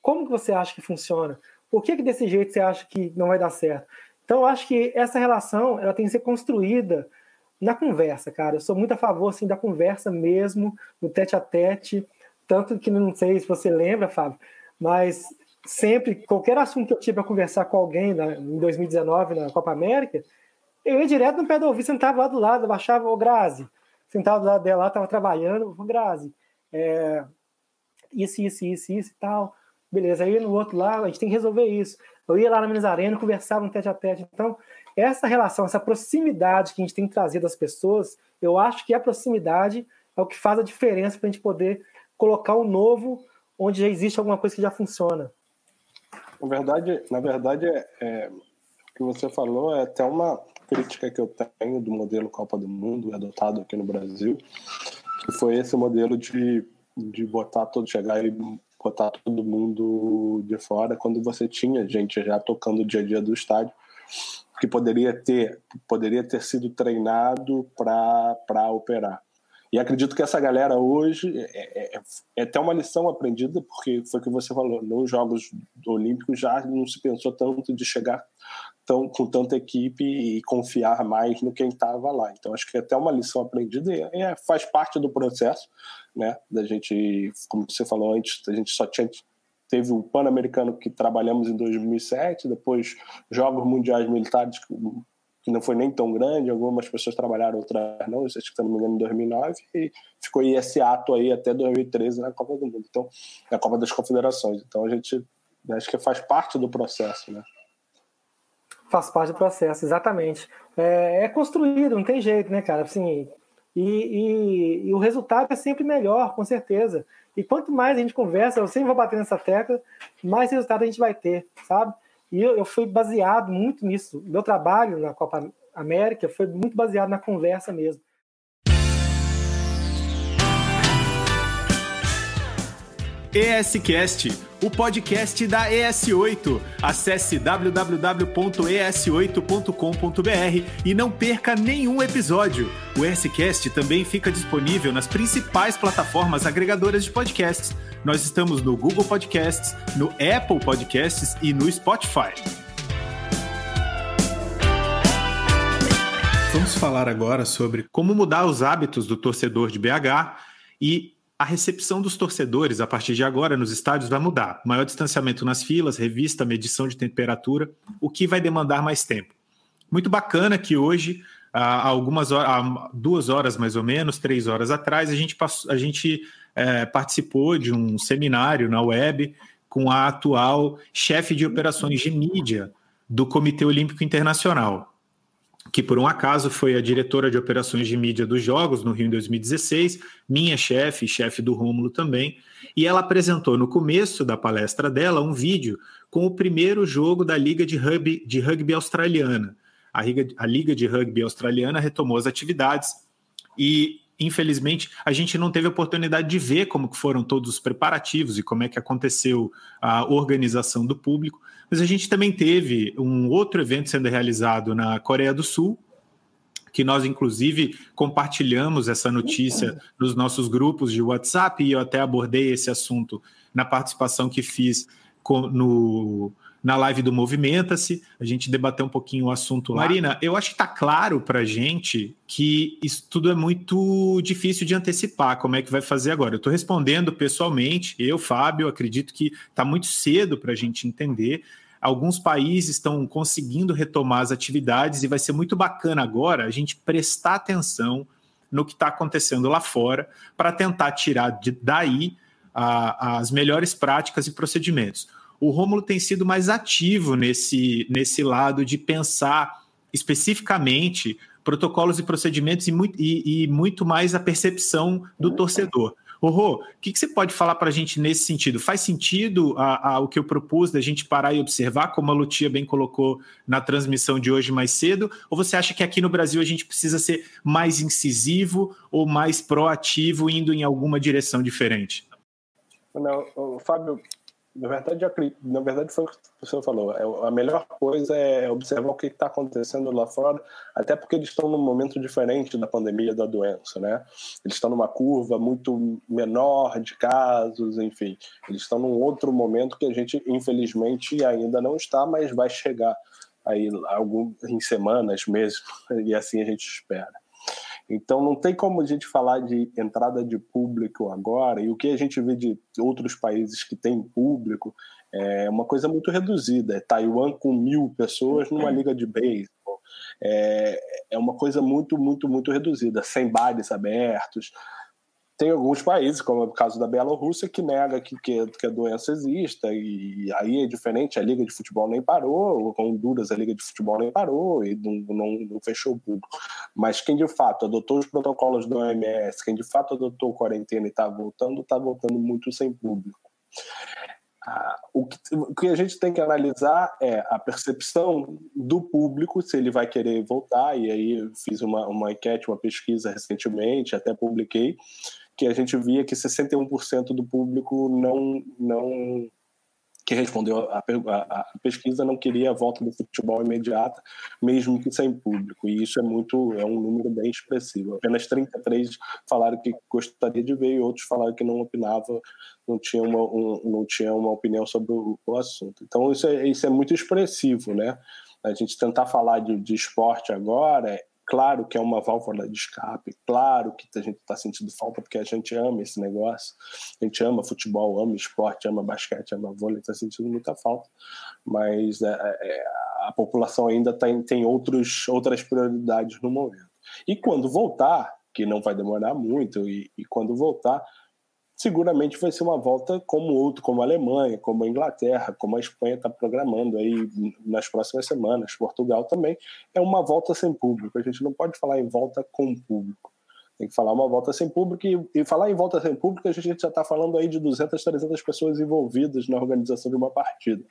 como que você acha que funciona? Por que que desse jeito você acha que não vai dar certo? Então eu acho que essa relação ela tem que ser construída na conversa, cara. Eu sou muito a favor, assim, da conversa mesmo, do tete-a-tete, tanto que não sei se você lembra, Fábio, mas sempre, qualquer assunto que eu tinha para conversar com alguém na, em dois mil e dezenove na Copa América, eu ia direto no pé do ouvido, sentava lá do lado, abaixava, ô Grazi, sentava do lado dela, estava trabalhando, ô Grazi, é, isso, isso, isso, isso e tal, beleza, aí no outro lá, a gente tem que resolver isso. Eu ia lá na Minas Arena, conversava no tete a tete. Então, essa relação, essa proximidade que a gente tem que trazer das pessoas, eu acho que a proximidade é o que faz a diferença para a gente poder colocar o novo onde já existe alguma coisa que já funciona. Na verdade, na verdade é, é, o que você falou é até uma crítica que eu tenho do modelo Copa do Mundo adotado aqui no Brasil, que foi esse modelo de, de botar todo, chegar e botar todo mundo de fora, quando você tinha gente já tocando o dia a dia do estádio, que poderia ter, poderia ter sido treinado para operar. E acredito que essa galera hoje é, é, é até uma lição aprendida, porque foi o que você falou, nos Jogos Olímpicos já não se pensou tanto de chegar tão, com tanta equipe e confiar mais no quem estava lá. Então, acho que é até uma lição aprendida e é, faz parte do processo, né? Da gente, como você falou antes, a gente só tinha... Teve o Pan-Americano que trabalhamos em dois mil e sete, depois Jogos Mundiais Militares, que não foi nem tão grande, algumas pessoas trabalharam, outras não, se não me engano, em dois mil e nove, e ficou esse ato aí até dois mil e treze na Copa do Mundo, então, na Copa das Confederações. Então, a gente, acho que faz parte do processo, né? Faz parte do processo, exatamente. É, é construído, não tem jeito, né, cara? Assim, e, e, e o resultado é sempre melhor, com certeza. E quanto mais a gente conversa, eu sempre vou bater nessa tecla, mais resultado a gente vai ter, sabe? E eu, eu fui baseado muito nisso. Meu trabalho na Copa América foi muito baseado na conversa mesmo. ESCast, o podcast da E S oito. Acesse w w w ponto e s oito ponto com ponto b r e não perca nenhum episódio. O ESCast também fica disponível nas principais plataformas agregadoras de podcasts. Nós estamos no Google Podcasts, no Apple Podcasts e no Spotify. Vamos falar agora sobre como mudar os hábitos do torcedor de B H e... A recepção dos torcedores, a partir de agora, nos estádios vai mudar. Maior distanciamento nas filas, revista, medição de temperatura, o que vai demandar mais tempo. Muito bacana que hoje, há, algumas horas, há duas horas mais ou menos, três horas atrás, a gente, passou, a gente é, participou de um seminário na web com a atual chefe de operações de mídia do Comitê Olímpico Internacional, que por um acaso foi a diretora de operações de mídia dos Jogos no Rio em dois mil e dezesseis, minha chefe, chefe do Rômulo também, e ela apresentou no começo da palestra dela um vídeo com o primeiro jogo da Liga de Rugby, de rugby Australiana. A Liga, a Liga de Rugby Australiana retomou as atividades e, infelizmente, a gente não teve a oportunidade de ver como que foram todos os preparativos e como é que aconteceu a organização do público. Mas a gente também teve um outro evento sendo realizado na Coreia do Sul, que nós, inclusive, compartilhamos essa notícia nos nossos grupos de WhatsApp, e eu até abordei esse assunto na participação que fiz com, no, na live do Movimenta-se. A gente debateu um pouquinho o assunto lá. Marina, eu acho que está claro para a gente que isso tudo é muito difícil de antecipar, como é que vai fazer agora. Eu estou respondendo pessoalmente, eu, Fábio, acredito que está muito cedo para a gente entender. Alguns países estão conseguindo retomar as atividades e vai ser muito bacana agora a gente prestar atenção no que está acontecendo lá fora para tentar tirar de, daí a, as melhores práticas e procedimentos. O Rômulo tem sido mais ativo nesse, nesse lado de pensar especificamente protocolos e procedimentos e muito, e, e muito mais a percepção do torcedor. Ô, Rô, o que, que você pode falar para a gente nesse sentido? Faz sentido a, a, o que eu propus da gente parar e observar, como a Lutia bem colocou na transmissão de hoje mais cedo? Ou você acha que aqui no Brasil a gente precisa ser mais incisivo ou mais proativo, indo em alguma direção diferente? Não, Fábio... Na verdade, na verdade, foi o que o senhor falou. A melhor coisa é observar o que está acontecendo lá fora, até porque eles estão num momento diferente da pandemia, da doença, né? Eles estão numa curva muito menor de casos, enfim. Eles estão num outro momento que a gente, infelizmente, ainda não está, mas vai chegar aí algum, em semanas, meses, e assim a gente espera. Então não tem como a gente falar de entrada de público agora, e o que a gente vê de outros países que tem público é uma coisa muito reduzida. É Taiwan com mil pessoas numa liga de beisebol. É, é uma coisa muito, muito, muito reduzida, sem bares abertos. Tem alguns países, como é o caso da Bielorrússia, que nega que, que, que a doença exista, e aí é diferente, a Liga de Futebol nem parou, Honduras, a Liga de Futebol nem parou e não, não, não fechou o público. Mas quem de fato adotou os protocolos da O M S, quem de fato adotou quarentena e está voltando, está voltando muito sem público. Ah, o, que, o que a gente tem que analisar é a percepção do público, se ele vai querer voltar, e aí eu fiz uma, uma enquete, uma pesquisa recentemente, até publiquei, que a gente via que sessenta e um por cento do público não, não, que respondeu a, a, a pesquisa não queria a volta do futebol imediata, mesmo que sem público. E isso é, muito, é um número bem expressivo. Apenas trinta e três falaram que gostaria de ver e outros falaram que não opinava, não tinha uma, um, não tinha uma opinião sobre o, o assunto. Então isso é, isso é muito expressivo, né? A gente tentar falar de, de esporte agora... É, claro que é uma válvula de escape, claro que a gente está sentindo falta porque a gente ama esse negócio, a gente ama futebol, ama esporte, ama basquete, ama vôlei, está sentindo muita falta, mas é, é, a população ainda tá, tem outros, outras prioridades no momento. E quando voltar, que não vai demorar muito, e, e quando voltar, seguramente vai ser uma volta como outro, como a Alemanha, como a Inglaterra, como a Espanha está programando aí nas próximas semanas, Portugal também, é uma volta sem público. A gente não pode falar em volta com público. Tem que falar uma volta sem público e, e falar em volta sem público, a gente já está falando aí de duzentas, trezentas pessoas envolvidas na organização de uma partida.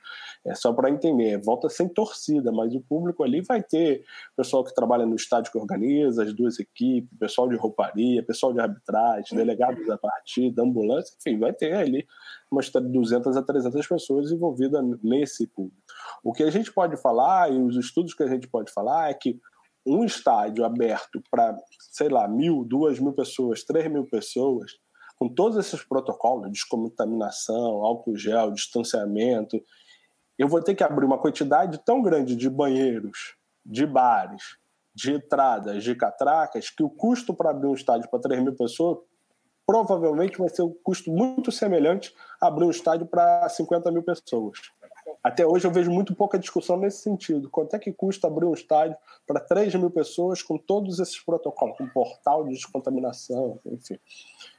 É só para entender, é volta sem torcida, mas o público ali vai ter pessoal que trabalha no estádio que organiza, as duas equipes, pessoal de rouparia, pessoal de arbitragem, delegados da partida, ambulância, enfim, vai ter ali umas duzentas a trezentas pessoas envolvidas nesse público. O que a gente pode falar e os estudos que a gente pode falar é que um estádio aberto para, sei lá, mil, duas mil pessoas, três mil pessoas, com todos esses protocolos, descontaminação, álcool gel, distanciamento, eu vou ter que abrir uma quantidade tão grande de banheiros, de bares, de entradas, de catracas, que o custo para abrir um estádio para três mil pessoas provavelmente vai ser um custo muito semelhante a abrir um estádio para cinquenta mil pessoas. Até hoje eu vejo muito pouca discussão nesse sentido. Quanto é que custa abrir um estádio para três mil pessoas com todos esses protocolos, com portal de descontaminação, enfim.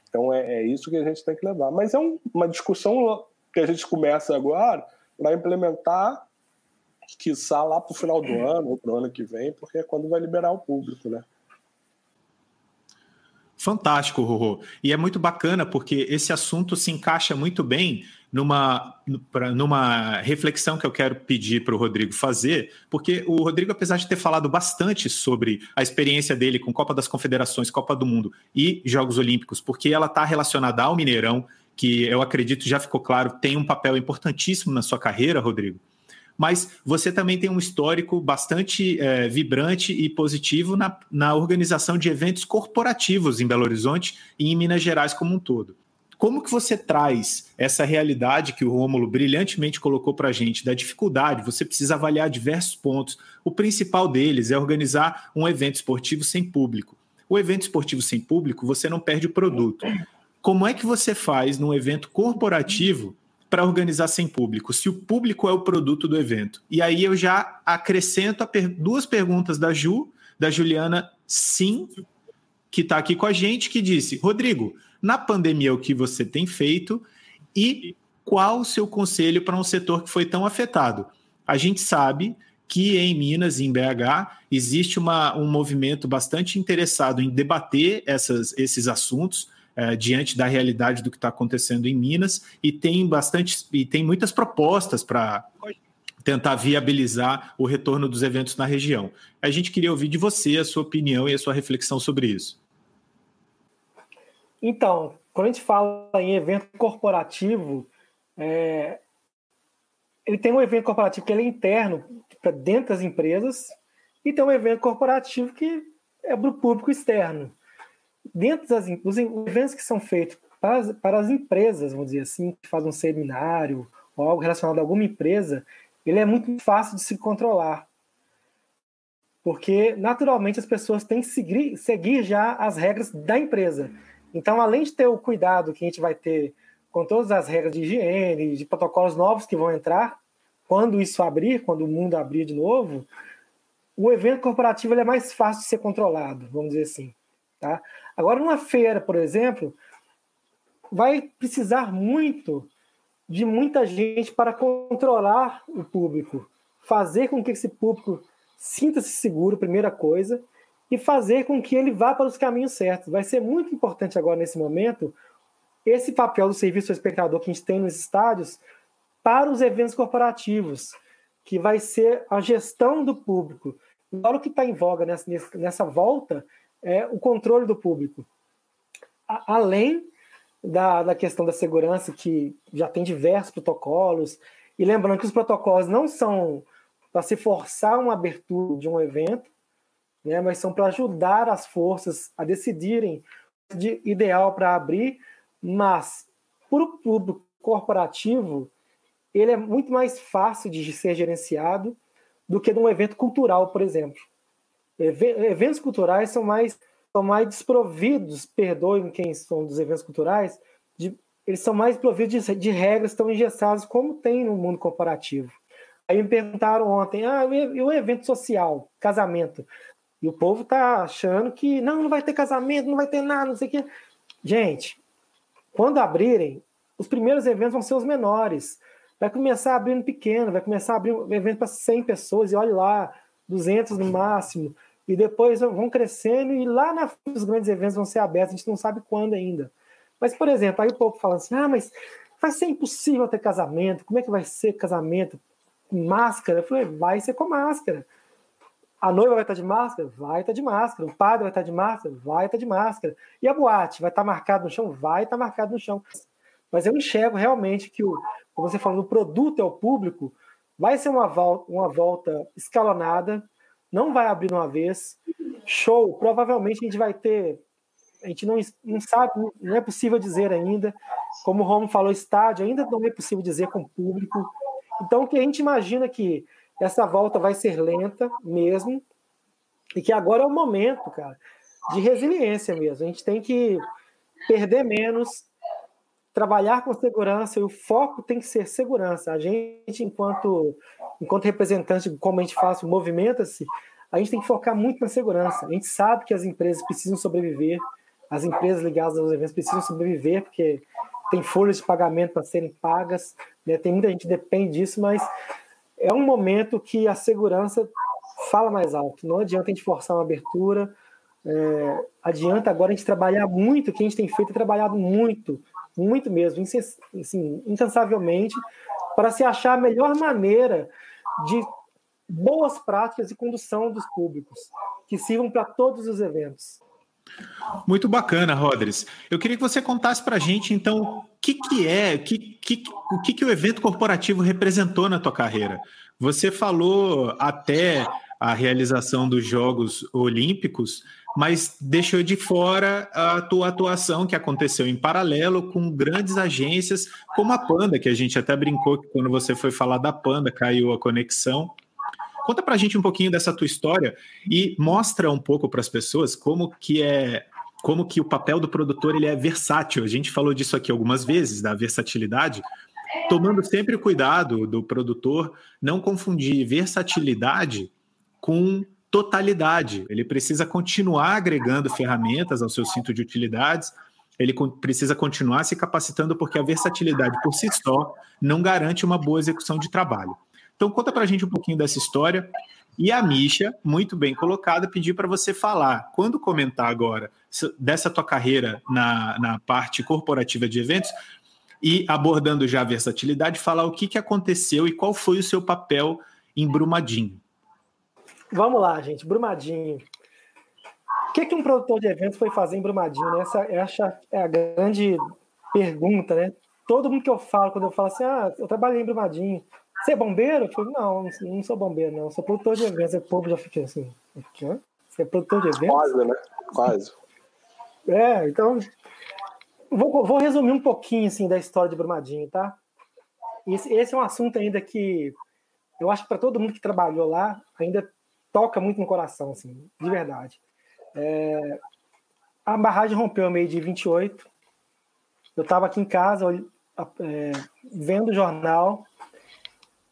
Então é, é isso que a gente tem que levar. Mas é um, uma discussão que a gente começa agora para implementar, quiçá lá para o final do ano ou para o ano que vem, porque é quando vai liberar o público, né? Fantástico, Rorô. E é muito bacana porque esse assunto se encaixa muito bem numa, numa reflexão que eu quero pedir para o Rodrigo fazer, porque o Rodrigo, apesar de ter falado bastante sobre a experiência dele com Copa das Confederações, Copa do Mundo e Jogos Olímpicos, porque ela está relacionada ao Mineirão, que eu acredito já ficou claro, tem um papel importantíssimo na sua carreira, Rodrigo. Mas você também tem um histórico bastante é, vibrante e positivo na, na organização de eventos corporativos em Belo Horizonte e em Minas Gerais como um todo. Como que você traz essa realidade que o Rômulo brilhantemente colocou para a gente, da dificuldade? Você precisa avaliar diversos pontos. O principal deles é organizar um evento esportivo sem público. O evento esportivo sem público, você não perde o produto. Como é que você faz num evento corporativo para organizar sem público, se o público é o produto do evento? E aí eu já acrescento a per- duas perguntas da Ju, da Juliana Sim, que está aqui com a gente, que disse: Rodrigo, na pandemia o que você tem feito e qual o seu conselho para um setor que foi tão afetado? A gente sabe que em Minas, em B H, existe uma, um movimento bastante interessado em debater essas, esses assuntos, É, diante da realidade do que está acontecendo em Minas, e tem bastante e tem muitas propostas para tentar viabilizar o retorno dos eventos na região. A gente queria ouvir de você a sua opinião e a sua reflexão sobre isso. Então, quando a gente fala em evento corporativo, é, ele tem um evento corporativo que ele é interno, para dentro das empresas, e tem um evento corporativo que é para o público externo. Dentro das os eventos que são feitos para as, para as empresas, vamos dizer assim, que fazem um seminário ou algo relacionado a alguma empresa, ele é muito fácil de se controlar. porque naturalmente as pessoas têm que seguir, seguir já as regras da empresa. Então, além de ter o cuidado que a gente vai ter com todas as regras de higiene, de protocolos novos que vão entrar, quando isso abrir, quando o mundo abrir de novo, o evento corporativo ele é mais fácil de ser controlado, vamos dizer assim. Tá? Agora, numa feira, por exemplo, vai precisar muito de muita gente para controlar o público, fazer com que esse público sinta-se seguro, primeira coisa, e fazer com que ele vá para os caminhos certos. Vai ser muito importante agora, nesse momento, esse papel do serviço ao espectador que a gente tem nos estádios para os eventos corporativos, que vai ser a gestão do público. Agora o que está em voga nessa, nessa volta é o controle do público. A, além da, da questão da segurança, que já tem diversos protocolos, e lembrando que os protocolos não são para se forçar uma abertura de um evento, né, mas são para ajudar as forças a decidirem o de ideal para abrir, mas para o público corporativo, ele é muito mais fácil de ser gerenciado do que de um evento cultural, por exemplo. Eventos culturais são mais, são mais desprovidos, perdoem quem são dos eventos culturais, de, eles são mais desprovidos de, de regras tão engessadas como tem no mundo corporativo. Aí me perguntaram ontem, ah, e o evento social, casamento? E o povo tá achando que não, não vai ter casamento, não vai ter nada, não sei o quê. Gente, quando abrirem, os primeiros eventos vão ser os menores. Vai começar abrindo pequeno, vai começar a abrir um evento para cem pessoas, e olha lá, duzentas no máximo, e depois vão crescendo, e lá na frente os grandes eventos vão ser abertos, a gente não sabe quando ainda. Mas, por exemplo, aí o povo falando assim, ah, mas vai ser impossível ter casamento, como é que vai ser casamento com máscara? Eu falei, vai ser com máscara. A noiva vai estar de máscara? Vai estar de máscara. O padre vai estar de máscara? Vai estar de máscara. E a boate? Vai estar marcado no chão? Vai estar marcado no chão. Mas eu enxergo realmente que o... como você falou, o produto é o público, vai ser uma volta, uma volta escalonada, não vai abrir de uma vez. Show, provavelmente a gente vai ter, a gente não, não sabe, não é possível dizer ainda, como o Romo falou, estádio, ainda não é possível dizer com o público. Então, o que a gente imagina que essa volta vai ser lenta mesmo, e que agora é o momento, cara, de resiliência mesmo. A gente tem que perder menos, trabalhar com segurança, e o foco tem que ser segurança. A gente, enquanto, enquanto representante, como a gente faz o Movimenta-se, a gente tem que focar muito na segurança. A gente sabe que as empresas precisam sobreviver, as empresas ligadas aos eventos precisam sobreviver, porque tem folhas de pagamento para serem pagas, né? Tem muita gente que depende disso, mas é um momento que a segurança fala mais alto. Não adianta a gente forçar uma abertura, é, adianta agora a gente trabalhar muito, o que a gente tem feito é trabalhado muito, muito mesmo, assim, incansavelmente, para se achar a melhor maneira de boas práticas e condução dos públicos, que sirvam para todos os eventos. Muito bacana, Rodrigues. Eu queria que você contasse para a gente, então, o que, que é, que, que, o que, que o evento corporativo representou na tua carreira. Você falou até a realização dos Jogos Olímpicos, mas deixou de fora a tua atuação, que aconteceu em paralelo com grandes agências, como a Panda, que a gente até brincou que quando você foi falar da Panda, caiu a conexão. Conta pra gente um pouquinho dessa tua história e mostra um pouco para as pessoas como que é, como que o papel do produtor ele é versátil. A gente falou disso aqui algumas vezes, da versatilidade, tomando sempre o cuidado do produtor não confundir versatilidade com totalidade. Ele precisa continuar agregando ferramentas ao seu cinto de utilidades, ele precisa continuar se capacitando, porque a versatilidade por si só não garante uma boa execução de trabalho. Então conta pra gente um pouquinho dessa história. E a Misha, muito bem colocada, pediu para você falar, quando comentar agora dessa tua carreira na, na parte corporativa de eventos e abordando já a versatilidade, falar o que, que aconteceu e qual foi o seu papel em Brumadinho. Vamos lá, gente, Brumadinho. O que, que um produtor de eventos foi fazer em Brumadinho? Essa, essa é a grande pergunta, né? Todo mundo que eu falo, quando eu falo assim, ah, eu trabalhei em Brumadinho. Você é bombeiro? Eu falo, não, não sou bombeiro, não. Eu sou produtor de eventos. O povo já fica assim, hã? Você é produtor de eventos? Quase, né? Quase. É, então... Vou, vou resumir um pouquinho, assim, da história de Brumadinho, tá? Esse, esse é um assunto ainda que... Eu acho que para todo mundo que trabalhou lá, ainda... toca muito no coração, assim, de verdade. É, a barragem rompeu ao meio-dia e vinte e oito. Eu estava aqui em casa, é, vendo o jornal,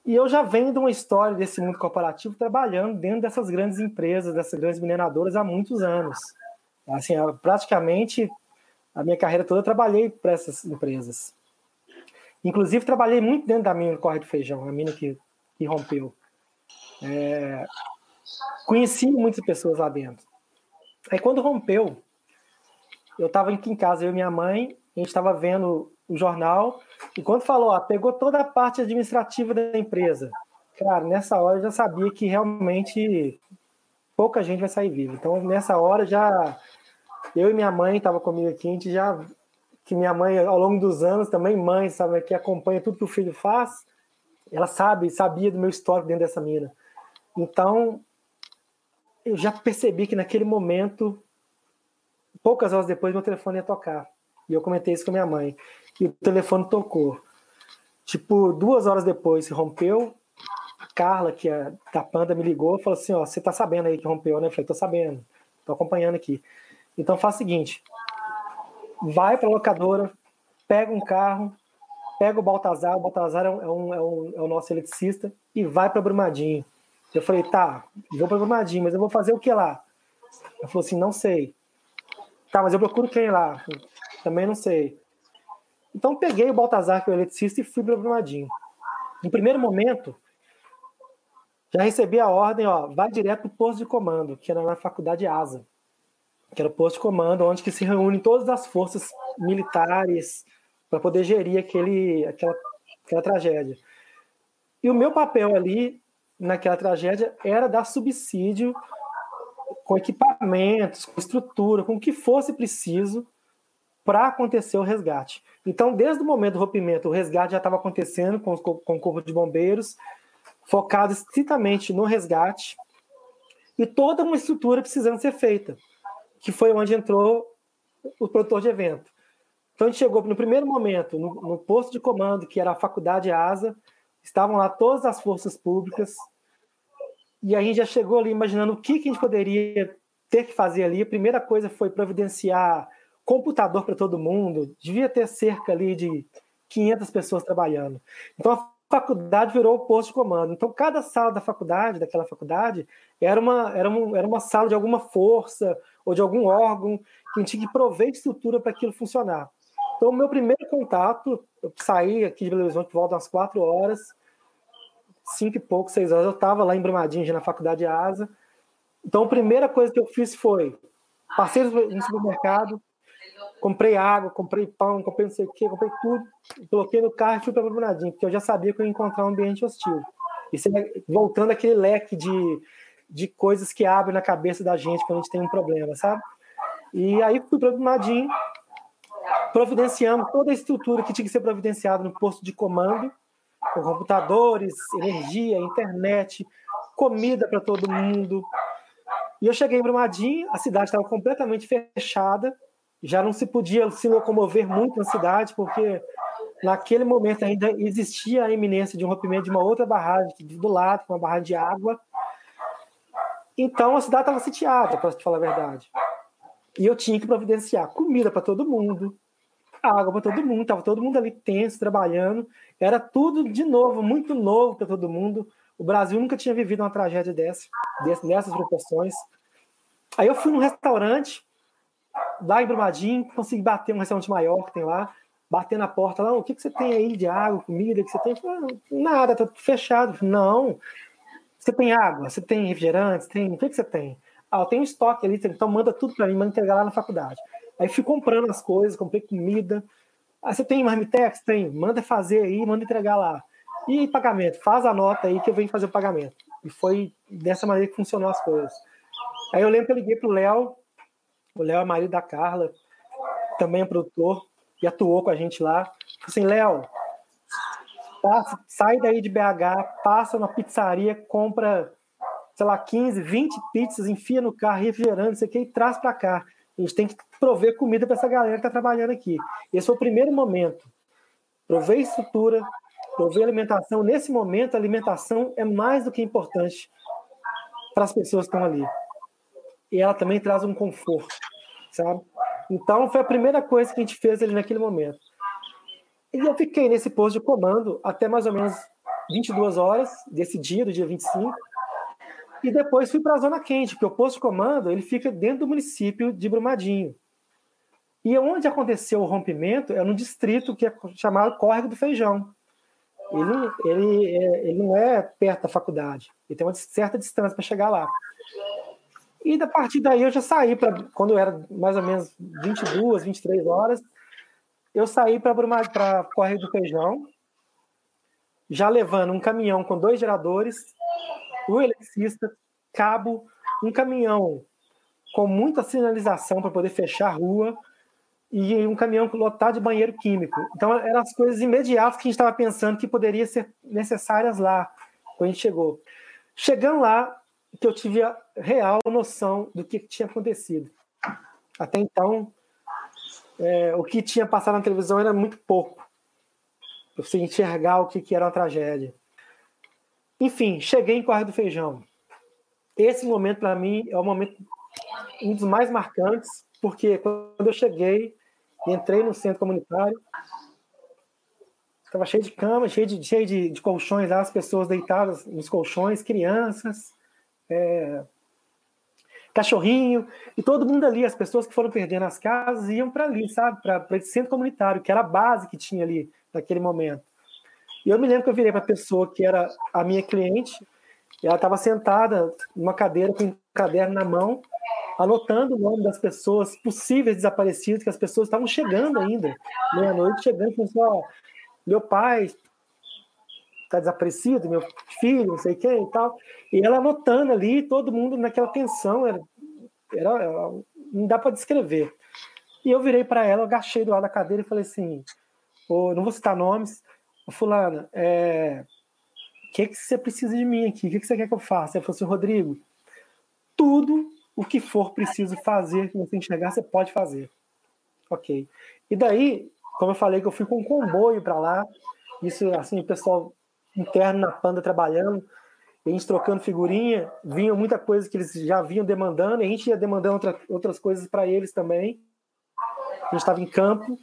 e eu já venho de uma história desse mundo corporativo trabalhando dentro dessas grandes empresas, dessas grandes mineradoras há muitos anos. Assim, praticamente a minha carreira toda eu trabalhei para essas empresas. Inclusive, trabalhei muito dentro da mina do Córrego do Feijão, a mina que, que rompeu. É, conheci muitas pessoas lá dentro. Aí, quando rompeu, eu estava aqui em casa, eu e minha mãe, a gente estava vendo o jornal, e quando falou, ó, pegou toda a parte administrativa da empresa. Cara, nessa hora eu já sabia que realmente pouca gente vai sair viva. Então, nessa hora, já eu e minha mãe estava comigo aqui, a gente já... que minha mãe, ao longo dos anos, também mãe, sabe, que acompanha tudo que o filho faz, ela sabe, sabia do meu histórico dentro dessa mina. Então, eu já percebi que naquele momento, poucas horas depois, meu telefone ia tocar. E eu comentei isso com minha mãe. E o telefone tocou. Tipo, duas horas depois se rompeu, a Carla, que é da Panda, me ligou e falou assim, ó, você tá sabendo aí que rompeu, né? Eu falei, tô sabendo, tô acompanhando aqui. Então, faz o seguinte... vai para a locadora, pega um carro, pega o Baltazar, o Baltazar é, um, é, um, é o nosso eletricista, e vai para Brumadinho. Eu falei, tá, vou para Brumadinho, mas eu vou fazer o que lá? Ela falou assim, não sei. Tá, mas eu procuro quem lá? Também não sei. Então peguei o Baltazar, que é o eletricista, e fui para Brumadinho. No primeiro momento, já recebi a ordem, ó, vai direto para o posto de comando, que era na Faculdade Asa, que era o posto de comando, onde que se reúnem todas as forças militares para poder gerir aquele, aquela, aquela tragédia. E o meu papel ali, naquela tragédia, era dar subsídio com equipamentos, com estrutura, com o que fosse preciso para acontecer o resgate. Então, desde o momento do rompimento, o resgate já estava acontecendo com, com o Corpo de Bombeiros, focado estritamente no resgate, e toda uma estrutura precisando ser feita, que foi onde entrou o produtor de evento. Então, a gente chegou no primeiro momento, no, no posto de comando, que era a Faculdade Asa, estavam lá todas as forças públicas, e a gente já chegou ali imaginando o que, que a gente poderia ter que fazer ali. A primeira coisa foi providenciar computador para todo mundo, devia ter cerca ali de quinhentas pessoas trabalhando. Então, a faculdade virou o posto de comando. Então, cada sala da faculdade, daquela faculdade, era uma, era um, era uma sala de alguma força, ou de algum órgão, que a gente tinha que prover de estrutura para aquilo funcionar. Então, o meu primeiro contato, eu saí aqui de Belo Horizonte, volto às quatro horas, cinco e pouco, seis horas, eu estava lá em Brumadinho, já na Faculdade Asa. Então, a primeira coisa que eu fiz foi, passei no supermercado, comprei água, comprei pão, comprei não sei o quê, comprei tudo, coloquei no carro e fui para Brumadinho, porque eu já sabia que eu ia encontrar um ambiente hostil. E voltando aquele leque de... de coisas que abrem na cabeça da gente quando a gente tem um problema, sabe? E aí fui para o Brumadinho, providenciamos toda a estrutura que tinha que ser providenciada no posto de comando, com computadores, energia, internet, comida para todo mundo. E eu cheguei em Brumadinho, a cidade estava completamente fechada, já não se podia se locomover muito na cidade, porque naquele momento ainda existia a iminência de um rompimento de uma outra barragem do lado, uma barragem de água. Então, a cidade estava sitiada, para te falar a verdade. E eu tinha que providenciar comida para todo mundo, água para todo mundo, estava todo mundo ali tenso, trabalhando. Era tudo de novo, muito novo para todo mundo. O Brasil nunca tinha vivido uma tragédia dessa, dessas proporções. Aí eu fui num restaurante, lá em Brumadinho, consegui bater um restaurante maior que tem lá, bater na porta lá, o que, que você tem aí de água, comida, o que você tem? Ah, nada, está fechado. Não... Você tem água? Você tem refrigerante? Tem... O que, que você tem? Ah, eu tenho um estoque ali, então manda tudo para mim, manda entregar lá na faculdade. Aí fui comprando as coisas, comprei comida. Ah, você tem marmitex? Tem. Manda fazer aí, manda entregar lá. E pagamento? Faz a nota aí que eu venho fazer o pagamento. E foi dessa maneira que funcionou as coisas. Aí eu lembro que eu liguei pro Léo, o Léo é marido da Carla, também é produtor, e atuou com a gente lá. Falei assim, Léo... sai daí de B H, passa na pizzaria, compra, sei lá, quinze, vinte pizzas, enfia no carro, refrigerante, isso aqui, e traz para cá. A gente tem que prover comida para essa galera que está trabalhando aqui. Esse foi o primeiro momento. Prover estrutura, prover alimentação. Nesse momento, a alimentação é mais do que importante para as pessoas que estão ali. E ela também traz um conforto, sabe? Então, foi a primeira coisa que a gente fez ali naquele momento. E eu fiquei nesse posto de comando até mais ou menos vinte e duas horas desse dia, do dia vinte e cinco. E depois fui para a Zona Quente, porque o posto de comando ele fica dentro do município de Brumadinho. E onde aconteceu o rompimento é num distrito que é chamado Córrego do Feijão. Ele, ele, ele não é perto da faculdade. Ele tem uma certa distância para chegar lá. E a partir daí eu já saí, pra, quando era mais ou menos vinte e duas, vinte e três horas, eu saí para Córrego do Feijão, já levando um caminhão com dois geradores, o eletricista, cabo, um caminhão com muita sinalização para poder fechar a rua e um caminhão lotado de banheiro químico. Então eram as coisas imediatas que a gente estava pensando que poderiam ser necessárias lá, quando a gente chegou. Chegando lá, que eu tive a real noção do que tinha acontecido. Até então, é, o que tinha passado na televisão era muito pouco para você enxergar o que, que era uma tragédia. Enfim, cheguei em Córrego do Feijão. Esse momento, para mim, é o momento, um dos mais marcantes, porque quando eu cheguei e entrei no centro comunitário, estava cheio de camas, cheio de, cheio de, de colchões lá, as pessoas deitadas nos colchões, crianças, É, cachorrinho, e todo mundo ali, as pessoas que foram perdendo as casas iam para ali, sabe, para esse centro comunitário, que era a base que tinha ali naquele momento. E eu me lembro que eu virei para a pessoa que era a minha cliente, e ela estava sentada numa cadeira com um caderno na mão, anotando o nome das pessoas possíveis desaparecidas, que as pessoas estavam chegando ainda, meia-noite, chegando com só, meu pai está desaparecido, meu filho, não sei quem e tal. E ela anotando ali, todo mundo naquela tensão, era, era, era, não dá para descrever. E eu virei para ela, eu agachei do lado da cadeira e falei assim, oh, não vou citar nomes, fulana, é, o que, que você precisa de mim aqui? O que, que você quer que eu faça? Ela falou assim, Rodrigo, tudo o que for preciso fazer, que você enxergar, você pode fazer. Ok. E daí, como eu falei, que eu fui com um comboio para lá, isso assim, o pessoal interno na Panda trabalhando, a gente trocando figurinha, vinha muita coisa que eles já vinham demandando, a gente ia demandando outra, outras coisas para eles também. A gente estava em campo.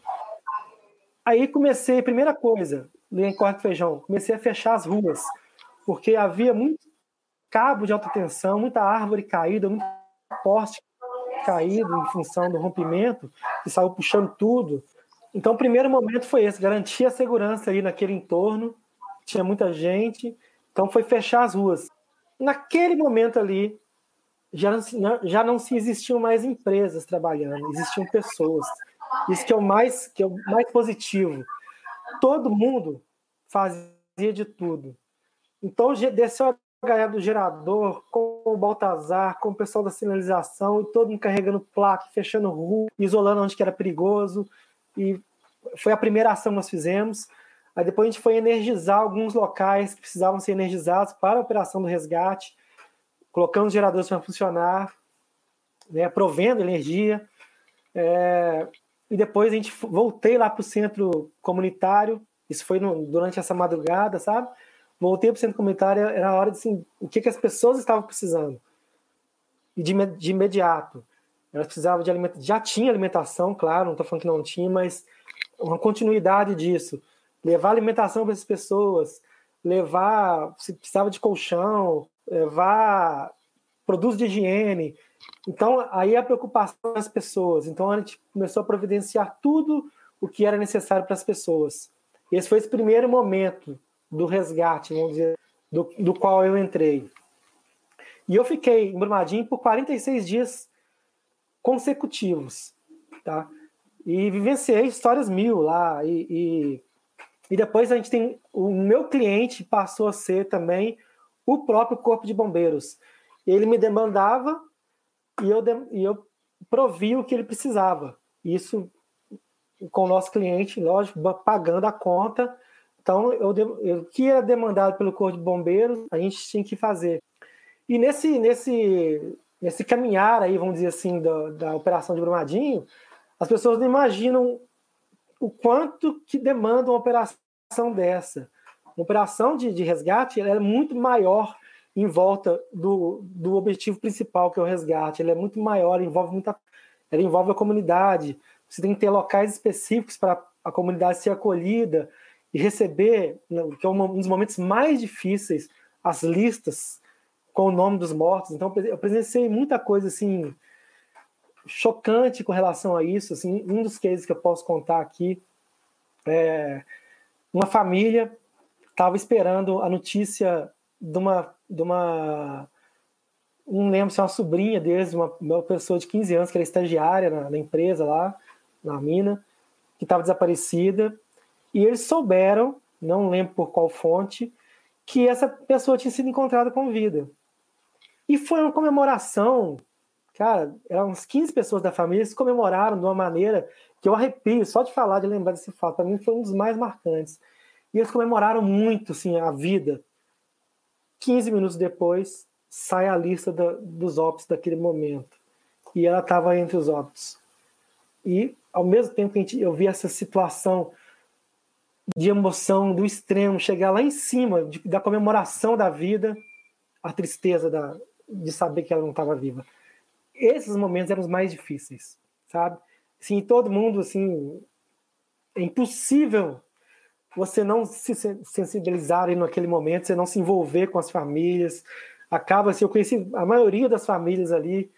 Aí comecei, primeira coisa, em Córrego do Feijão, comecei a fechar as ruas, porque havia muito cabo de alta tensão, muita árvore caída, muito poste caído em função do rompimento, que saiu puxando tudo. Então o primeiro momento foi esse, garantir a segurança ali naquele entorno, tinha muita gente, então foi fechar as ruas. Naquele momento ali, já não, já não se existiam mais empresas trabalhando, existiam pessoas. Isso que é o mais, que é o mais positivo. Todo mundo fazia de tudo. Então, desceu a galera do gerador, com o Baltazar, com o pessoal da sinalização, e todo mundo carregando placa, fechando rua, isolando onde que era perigoso. E foi a primeira ação que nós fizemos. Aí depois a gente foi energizar alguns locais que precisavam ser energizados para a operação do resgate, colocando os geradores para funcionar, né, provendo energia. É, e depois a gente voltei lá para o centro comunitário, isso foi no, durante essa madrugada, sabe? Voltei para o centro comunitário, era a hora de assim, o que, que as pessoas estavam precisando. E de, de imediato. Elas precisavam de alimentação, já tinha alimentação, claro, não estou falando que não tinha, mas uma continuidade disso. Levar alimentação para essas pessoas, levar, se precisava de colchão, levar produtos de higiene. Então, aí a preocupação das pessoas. Então, a gente começou a providenciar tudo o que era necessário para as pessoas. Esse foi esse primeiro momento do resgate, vamos dizer, do, do qual eu entrei. E eu fiquei em Brumadinho por quarenta e seis dias consecutivos, tá? E vivenciei histórias mil lá, e... e E depois a gente tem... O meu cliente passou a ser também o próprio Corpo de Bombeiros. Ele me demandava e eu, e eu provia o que ele precisava. Isso com o nosso cliente, lógico, pagando a conta. Então, eu, eu, o que era demandado pelo Corpo de Bombeiros, a gente tinha que fazer. E nesse, nesse, nesse caminhar aí, vamos dizer assim, da, da operação de Brumadinho, as pessoas não imaginam o quanto que demanda uma operação dessa. Uma operação de, de resgate, ela é muito maior em volta do, do objetivo principal, que é o resgate. Ele é muito maior, envolve muita, ele envolve a comunidade. Você tem que ter locais específicos para a comunidade ser acolhida e receber, que é um dos momentos mais difíceis, as listas com o nome dos mortos. Então, eu presenciei muita coisa assim, chocante com relação a isso. Assim, um dos casos que eu posso contar aqui é uma família estava esperando a notícia de uma, de uma... Não lembro se é uma sobrinha deles, uma, uma pessoa de quinze anos, que era estagiária na, na empresa lá, na mina, que estava desaparecida. E eles souberam, não lembro por qual fonte, que essa pessoa tinha sido encontrada com vida. E foi uma comemoração. Cara, eram uns quinze pessoas da família que se comemoraram de uma maneira que eu arrepio só de falar, de lembrar desse fato. Para mim foi um dos mais marcantes. E eles comemoraram muito, assim, a vida. quinze minutos depois, sai a lista da, dos óbitos daquele momento. E ela estava entre os óbitos. E, ao mesmo tempo que a gente, eu vi essa situação de emoção, do extremo, chegar lá em cima, de, da comemoração da vida, a tristeza da, de saber que ela não estava viva. Esses momentos eram os mais difíceis, sabe? Assim, todo mundo, assim... É impossível... você não se sensibilizar naquele momento, você não se envolver com as famílias, acaba assim, eu conheci a maioria das famílias ali,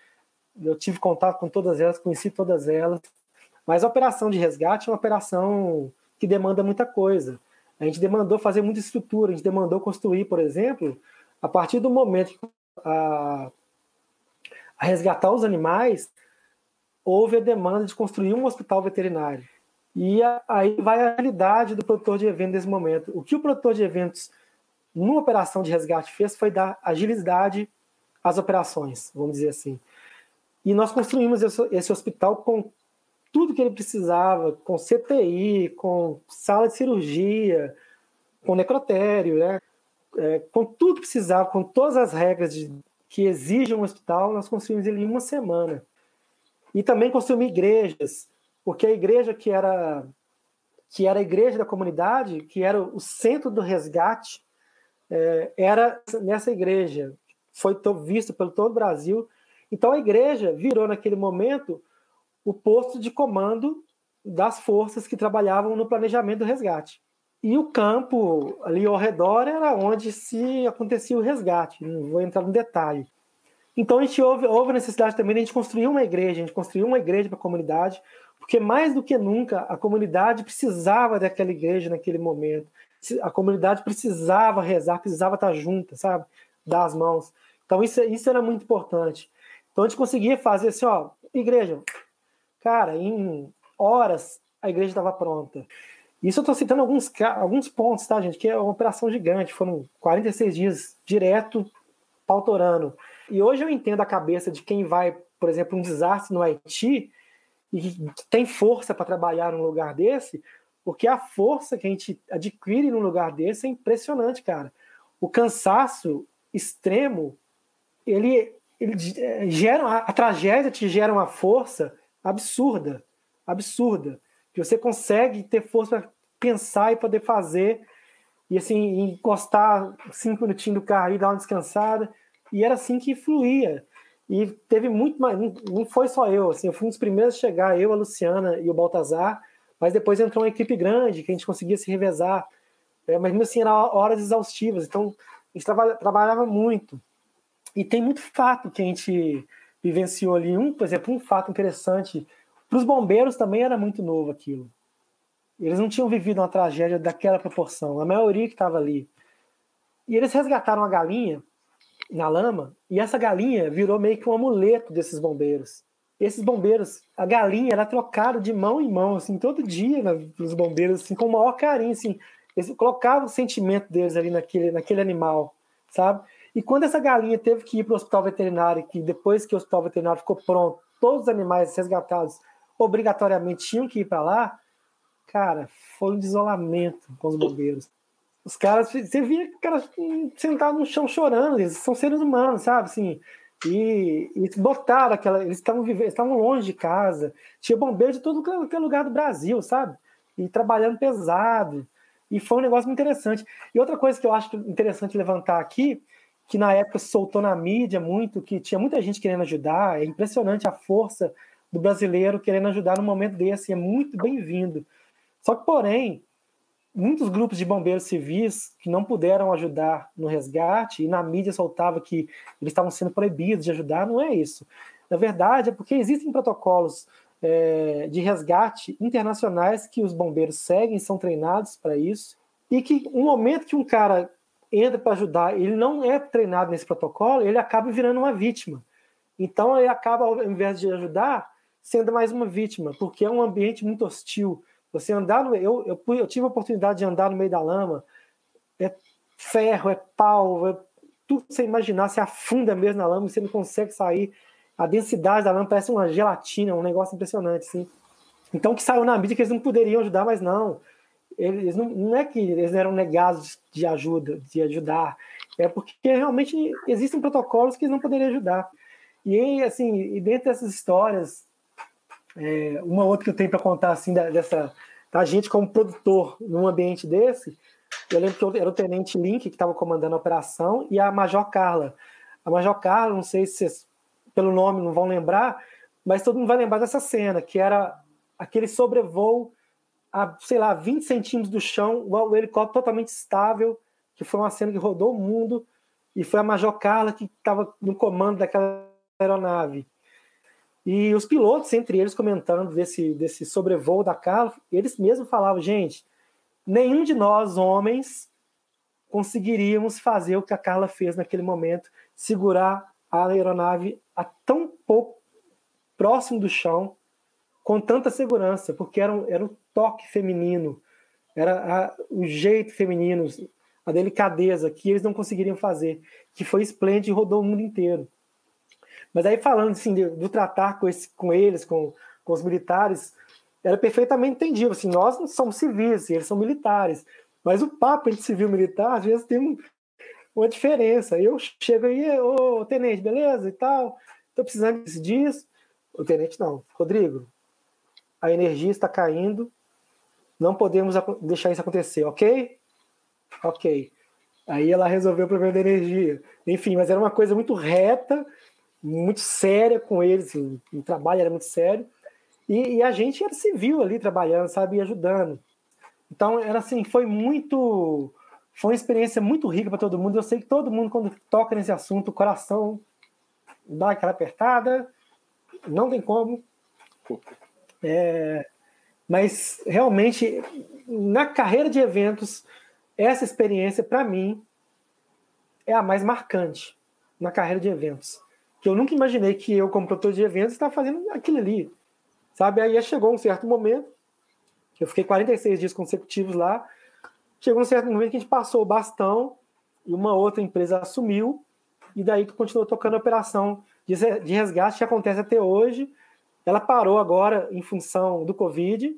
eu tive contato com todas elas, conheci todas elas, mas a operação de resgate é uma operação que demanda muita coisa, a gente demandou fazer muita estrutura, a gente demandou construir, por exemplo, a partir do momento que a, a resgatar os animais, houve a demanda de construir um hospital veterinário. E aí vai a realidade do produtor de eventos nesse momento. O que o produtor de eventos, numa operação de resgate, fez foi dar agilidade às operações, vamos dizer assim. E nós construímos esse hospital com tudo que ele precisava, com C T I, com sala de cirurgia, com necrotério, né? É, com tudo que precisava, com todas as regras de, que exige um hospital, nós construímos ele em uma semana. E também construímos igrejas, porque a igreja que era, que era a igreja da comunidade, que era o centro do resgate, é, era nessa igreja, foi visto pelo todo o Brasil. Então a igreja virou naquele momento o posto de comando das forças que trabalhavam no planejamento do resgate. E o campo ali ao redor era onde se acontecia o resgate, não vou entrar no detalhe. Então a gente houve, houve necessidade também de a gente construir uma igreja, a gente construiu uma igreja para a comunidade, porque mais do que nunca a comunidade precisava daquela igreja naquele momento. A comunidade precisava rezar, precisava estar junta, sabe? Dar as mãos. Então isso, isso era muito importante. Então a gente conseguia fazer assim, ó, igreja. Cara, em horas a igreja estava pronta. Isso eu estou citando alguns, alguns pontos, tá, gente? Que é uma operação gigante. Foram quarenta e seis dias direto, pautorando. E hoje eu entendo a cabeça de quem vai, por exemplo, um desastre no Haiti, e tem força para trabalhar num lugar desse, porque a força que a gente adquire num lugar desse é impressionante, cara. O cansaço extremo, ele, ele gera, a tragédia te gera uma força absurda, absurda, que você consegue ter força para pensar e poder fazer, e assim, encostar cinco minutinhos do carro e dar uma descansada, e era assim que fluía. E teve muito mais, não foi só eu, assim, eu fui um dos primeiros a chegar, eu, a Luciana e o Baltazar, mas depois entrou uma equipe grande, que a gente conseguia se revezar, é, mas mesmo assim, eram horas exaustivas, então a gente trabalha, trabalhava muito. E tem muito fato que a gente vivenciou ali, um, por exemplo, um fato interessante, para os bombeiros também era muito novo aquilo, eles não tinham vivido uma tragédia daquela proporção, a maioria que estava ali. E eles resgataram a galinha na lama, e essa galinha virou meio que um amuleto desses bombeiros. Esses bombeiros, a galinha era trocada de mão em mão, assim, todo dia, né, os bombeiros, assim, com o maior carinho, assim, eles colocavam o sentimento deles ali naquele, naquele animal, sabe? E quando essa galinha teve que ir para o hospital veterinário, que depois que o hospital veterinário ficou pronto, todos os animais resgatados obrigatoriamente tinham que ir para lá, cara, foi um desolamento com os bombeiros. Os caras, você via que os caras sentavam no chão chorando, eles são seres humanos, sabe, assim, e, e botaram aquela, eles estavam vivendo, estavam longe de casa, tinha bombeiro de todo aquele lugar do Brasil, sabe, e trabalhando pesado, e foi um negócio muito interessante. E outra coisa que eu acho interessante levantar aqui, que na época soltou na mídia muito, que tinha muita gente querendo ajudar. É impressionante a força do brasileiro querendo ajudar num momento desse, é muito bem-vindo. Só que, porém, muitos grupos de bombeiros civis que não puderam ajudar no resgate, e na mídia soltava que eles estavam sendo proibidos de ajudar, não é isso. Na verdade, é porque existem protocolos é, de resgate internacionais que os bombeiros seguem, são treinados para isso, e que no momento que um cara entra para ajudar, ele não é treinado nesse protocolo, ele acaba virando uma vítima. Então ele acaba, ao invés de ajudar, sendo mais uma vítima, porque é um ambiente muito hostil. Você andar no... Eu, eu, eu tive a oportunidade de andar no meio da lama, é ferro, é pau, é tudo que você imaginar, você afunda mesmo na lama e você não consegue sair. A densidade da lama parece uma gelatina, um negócio impressionante, assim. Então, que saiu na mídia que eles não poderiam ajudar, mas não. Eles não, não é que eles eram negados de ajuda, de ajudar, é porque realmente existem protocolos que eles não poderiam ajudar. E, assim, e dentro dessas histórias, é, uma outra que eu tenho para contar, assim, da, dessa, da gente como produtor num ambiente desse, eu lembro que eu, era o Tenente Link que estava comandando a operação e a Major Carla. A Major Carla, não sei se vocês, pelo nome, não vão lembrar, mas todo mundo vai lembrar dessa cena, que era aquele sobrevoo a, sei lá, vinte centímetros do chão, o helicóptero totalmente estável, que foi uma cena que rodou o mundo, e foi a Major Carla que estava no comando daquela aeronave. E os pilotos, entre eles, comentando desse, desse sobrevoo da Carla, eles mesmos falavam, gente, nenhum de nós, homens, conseguiríamos fazer o que a Carla fez naquele momento, segurar a aeronave a tão pouco próximo do chão, com tanta segurança, porque era, era o toque feminino, era a, o jeito feminino, a delicadeza, que eles não conseguiriam fazer, que foi esplêndido e rodou o mundo inteiro. Mas aí, falando assim, do, do tratar com, esse, com eles, com, com os militares, era perfeitamente entendido. Assim, nós não somos civis, eles são militares. Mas o papo entre civil e militar, às vezes, tem um, uma diferença. Eu chego aí, ô, tenente, beleza? E tal, estou precisando disso. O tenente, não. Rodrigo, a energia está caindo, não podemos deixar isso acontecer, ok? Ok. Aí ela resolveu o problema da energia. Enfim, mas era uma coisa muito reta, muito séria com eles, o trabalho era muito sério, e, e a gente era civil ali, trabalhando, sabe, e ajudando. Então, era assim, foi muito, foi uma experiência muito rica para todo mundo. Eu sei que todo mundo, quando toca nesse assunto, o coração dá aquela apertada, não tem como. É, mas, realmente, na carreira de eventos, essa experiência, para mim, é a mais marcante na carreira de eventos. Que eu nunca imaginei que eu, como produtor de eventos, estava fazendo aquilo ali, sabe? Aí chegou um certo momento, eu fiquei quarenta e seis dias consecutivos lá, chegou um certo momento que a gente passou o bastão e uma outra empresa assumiu, e daí continuou tocando a operação de resgate, que acontece até hoje. Ela parou agora em função do Covid,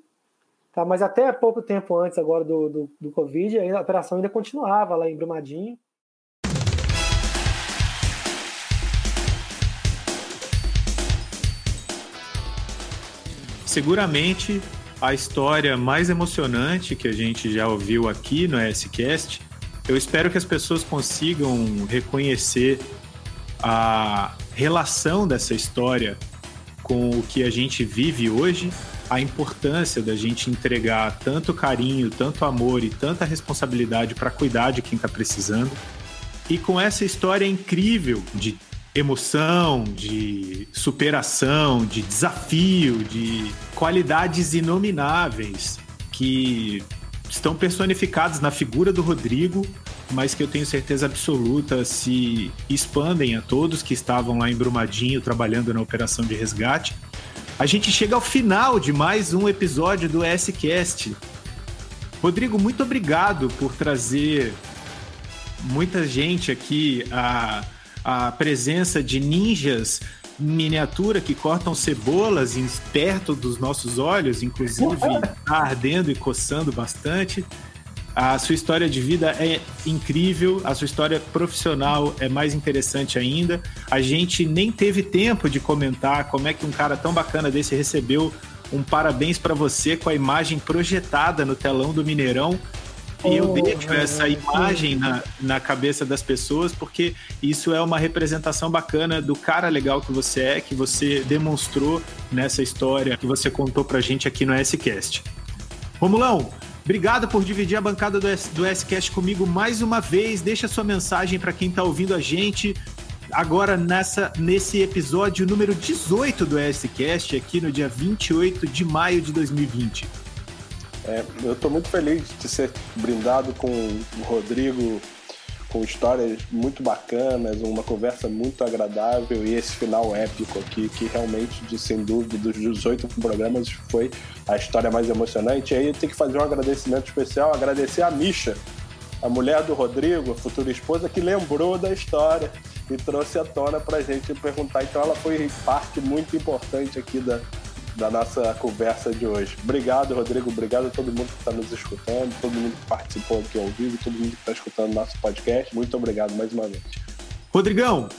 tá? Mas até pouco tempo antes agora do, do, do Covid, a operação ainda continuava lá em Brumadinho. Seguramente a história mais emocionante que a gente já ouviu aqui no ESCast. Eu espero que as pessoas consigam reconhecer a relação dessa história com o que a gente vive hoje, a importância da gente entregar tanto carinho, tanto amor e tanta responsabilidade para cuidar de quem está precisando. E com essa história incrível de emoção, de superação, de desafio, de qualidades inomináveis que estão personificadas na figura do Rodrigo, mas que eu tenho certeza absoluta se expandem a todos que estavam lá em Brumadinho trabalhando na operação de resgate. A gente chega ao final de mais um episódio do ESCast. Rodrigo, muito obrigado por trazer muita gente aqui a... a presença de ninjas em miniatura que cortam cebolas perto dos nossos olhos, inclusive ardendo e coçando bastante. A sua história de vida é incrível, a sua história profissional é mais interessante ainda. A gente nem teve tempo de comentar como é que um cara tão bacana desse recebeu um parabéns para você com a imagem projetada no telão do Mineirão. E eu deixo essa imagem na, na cabeça das pessoas, porque isso é uma representação bacana do cara legal que você é, que você demonstrou nessa história que você contou pra gente aqui no S-Cast. Romulão, obrigado por dividir a bancada do, do S-Cast comigo mais uma vez. Deixa sua mensagem pra quem tá ouvindo a gente agora nessa, nesse episódio número dezoito do S-Cast, aqui no dia vinte e oito de maio de dois mil e vinte. É, eu estou muito feliz de ser brindado com o Rodrigo, com histórias muito bacanas, uma conversa muito agradável e esse final épico aqui, que realmente, sem dúvida, dos dezoito programas foi a história mais emocionante. E aí eu tenho que fazer um agradecimento especial, agradecer a Misha, a mulher do Rodrigo, a futura esposa, que lembrou da história e trouxe à tona pra gente perguntar. Então ela foi parte muito importante aqui da... da nossa conversa de hoje. Obrigado, Rodrigo, obrigado a todo mundo que está nos escutando, todo mundo que participou aqui ao vivo, todo mundo que está escutando o nosso podcast. Muito obrigado mais uma vez. Rodrigão,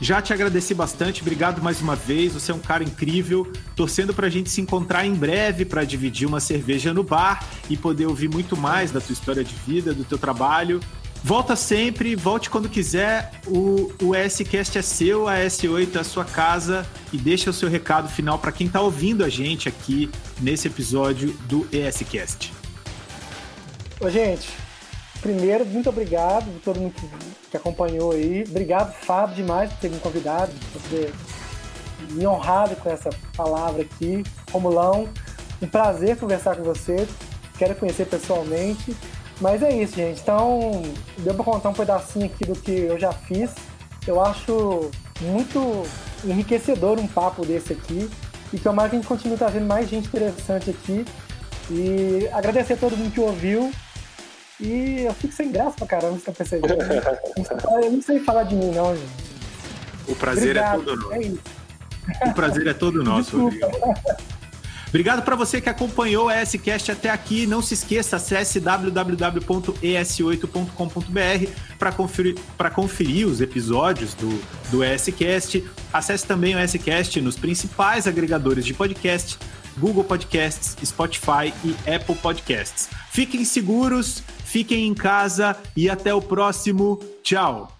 já te agradeci bastante, obrigado mais uma vez, você é um cara incrível, torcendo pra gente se encontrar em breve para dividir uma cerveja no bar e poder ouvir muito mais da tua história de vida, do teu trabalho. Volta sempre, volte quando quiser, o, o S-Cast é seu, a E S oito é a sua casa, e deixa o seu recado final para quem está ouvindo a gente aqui nesse episódio do E S-Cast. Ô, gente, primeiro, muito obrigado a todo mundo que acompanhou aí, obrigado, Fábio, demais por ter me convidado, por ter me honrado com essa palavra aqui. Romulão, um prazer conversar com você, quero conhecer pessoalmente. Mas é isso, gente. Então, deu pra contar um pedacinho aqui do que eu já fiz. Eu acho muito enriquecedor um papo desse aqui. E tomara que a gente continue trazendo mais gente interessante aqui. E agradecer a todo mundo que ouviu. E eu fico sem graça pra caramba, você tá percebendo? Eu não sei falar de mim, não, gente. O prazer Obrigado. é todo nosso. É isso. O prazer é todo nosso, Rodrigo. Obrigado para você que acompanhou o E S-Cast até aqui. Não se esqueça, acesse w w w ponto e s oito ponto com ponto b r para conferir, para conferir os episódios do, do E S-Cast. Acesse também o E S-Cast nos principais agregadores de podcast, Google Podcasts, Spotify e Apple Podcasts. Fiquem seguros, fiquem em casa e até o próximo. Tchau!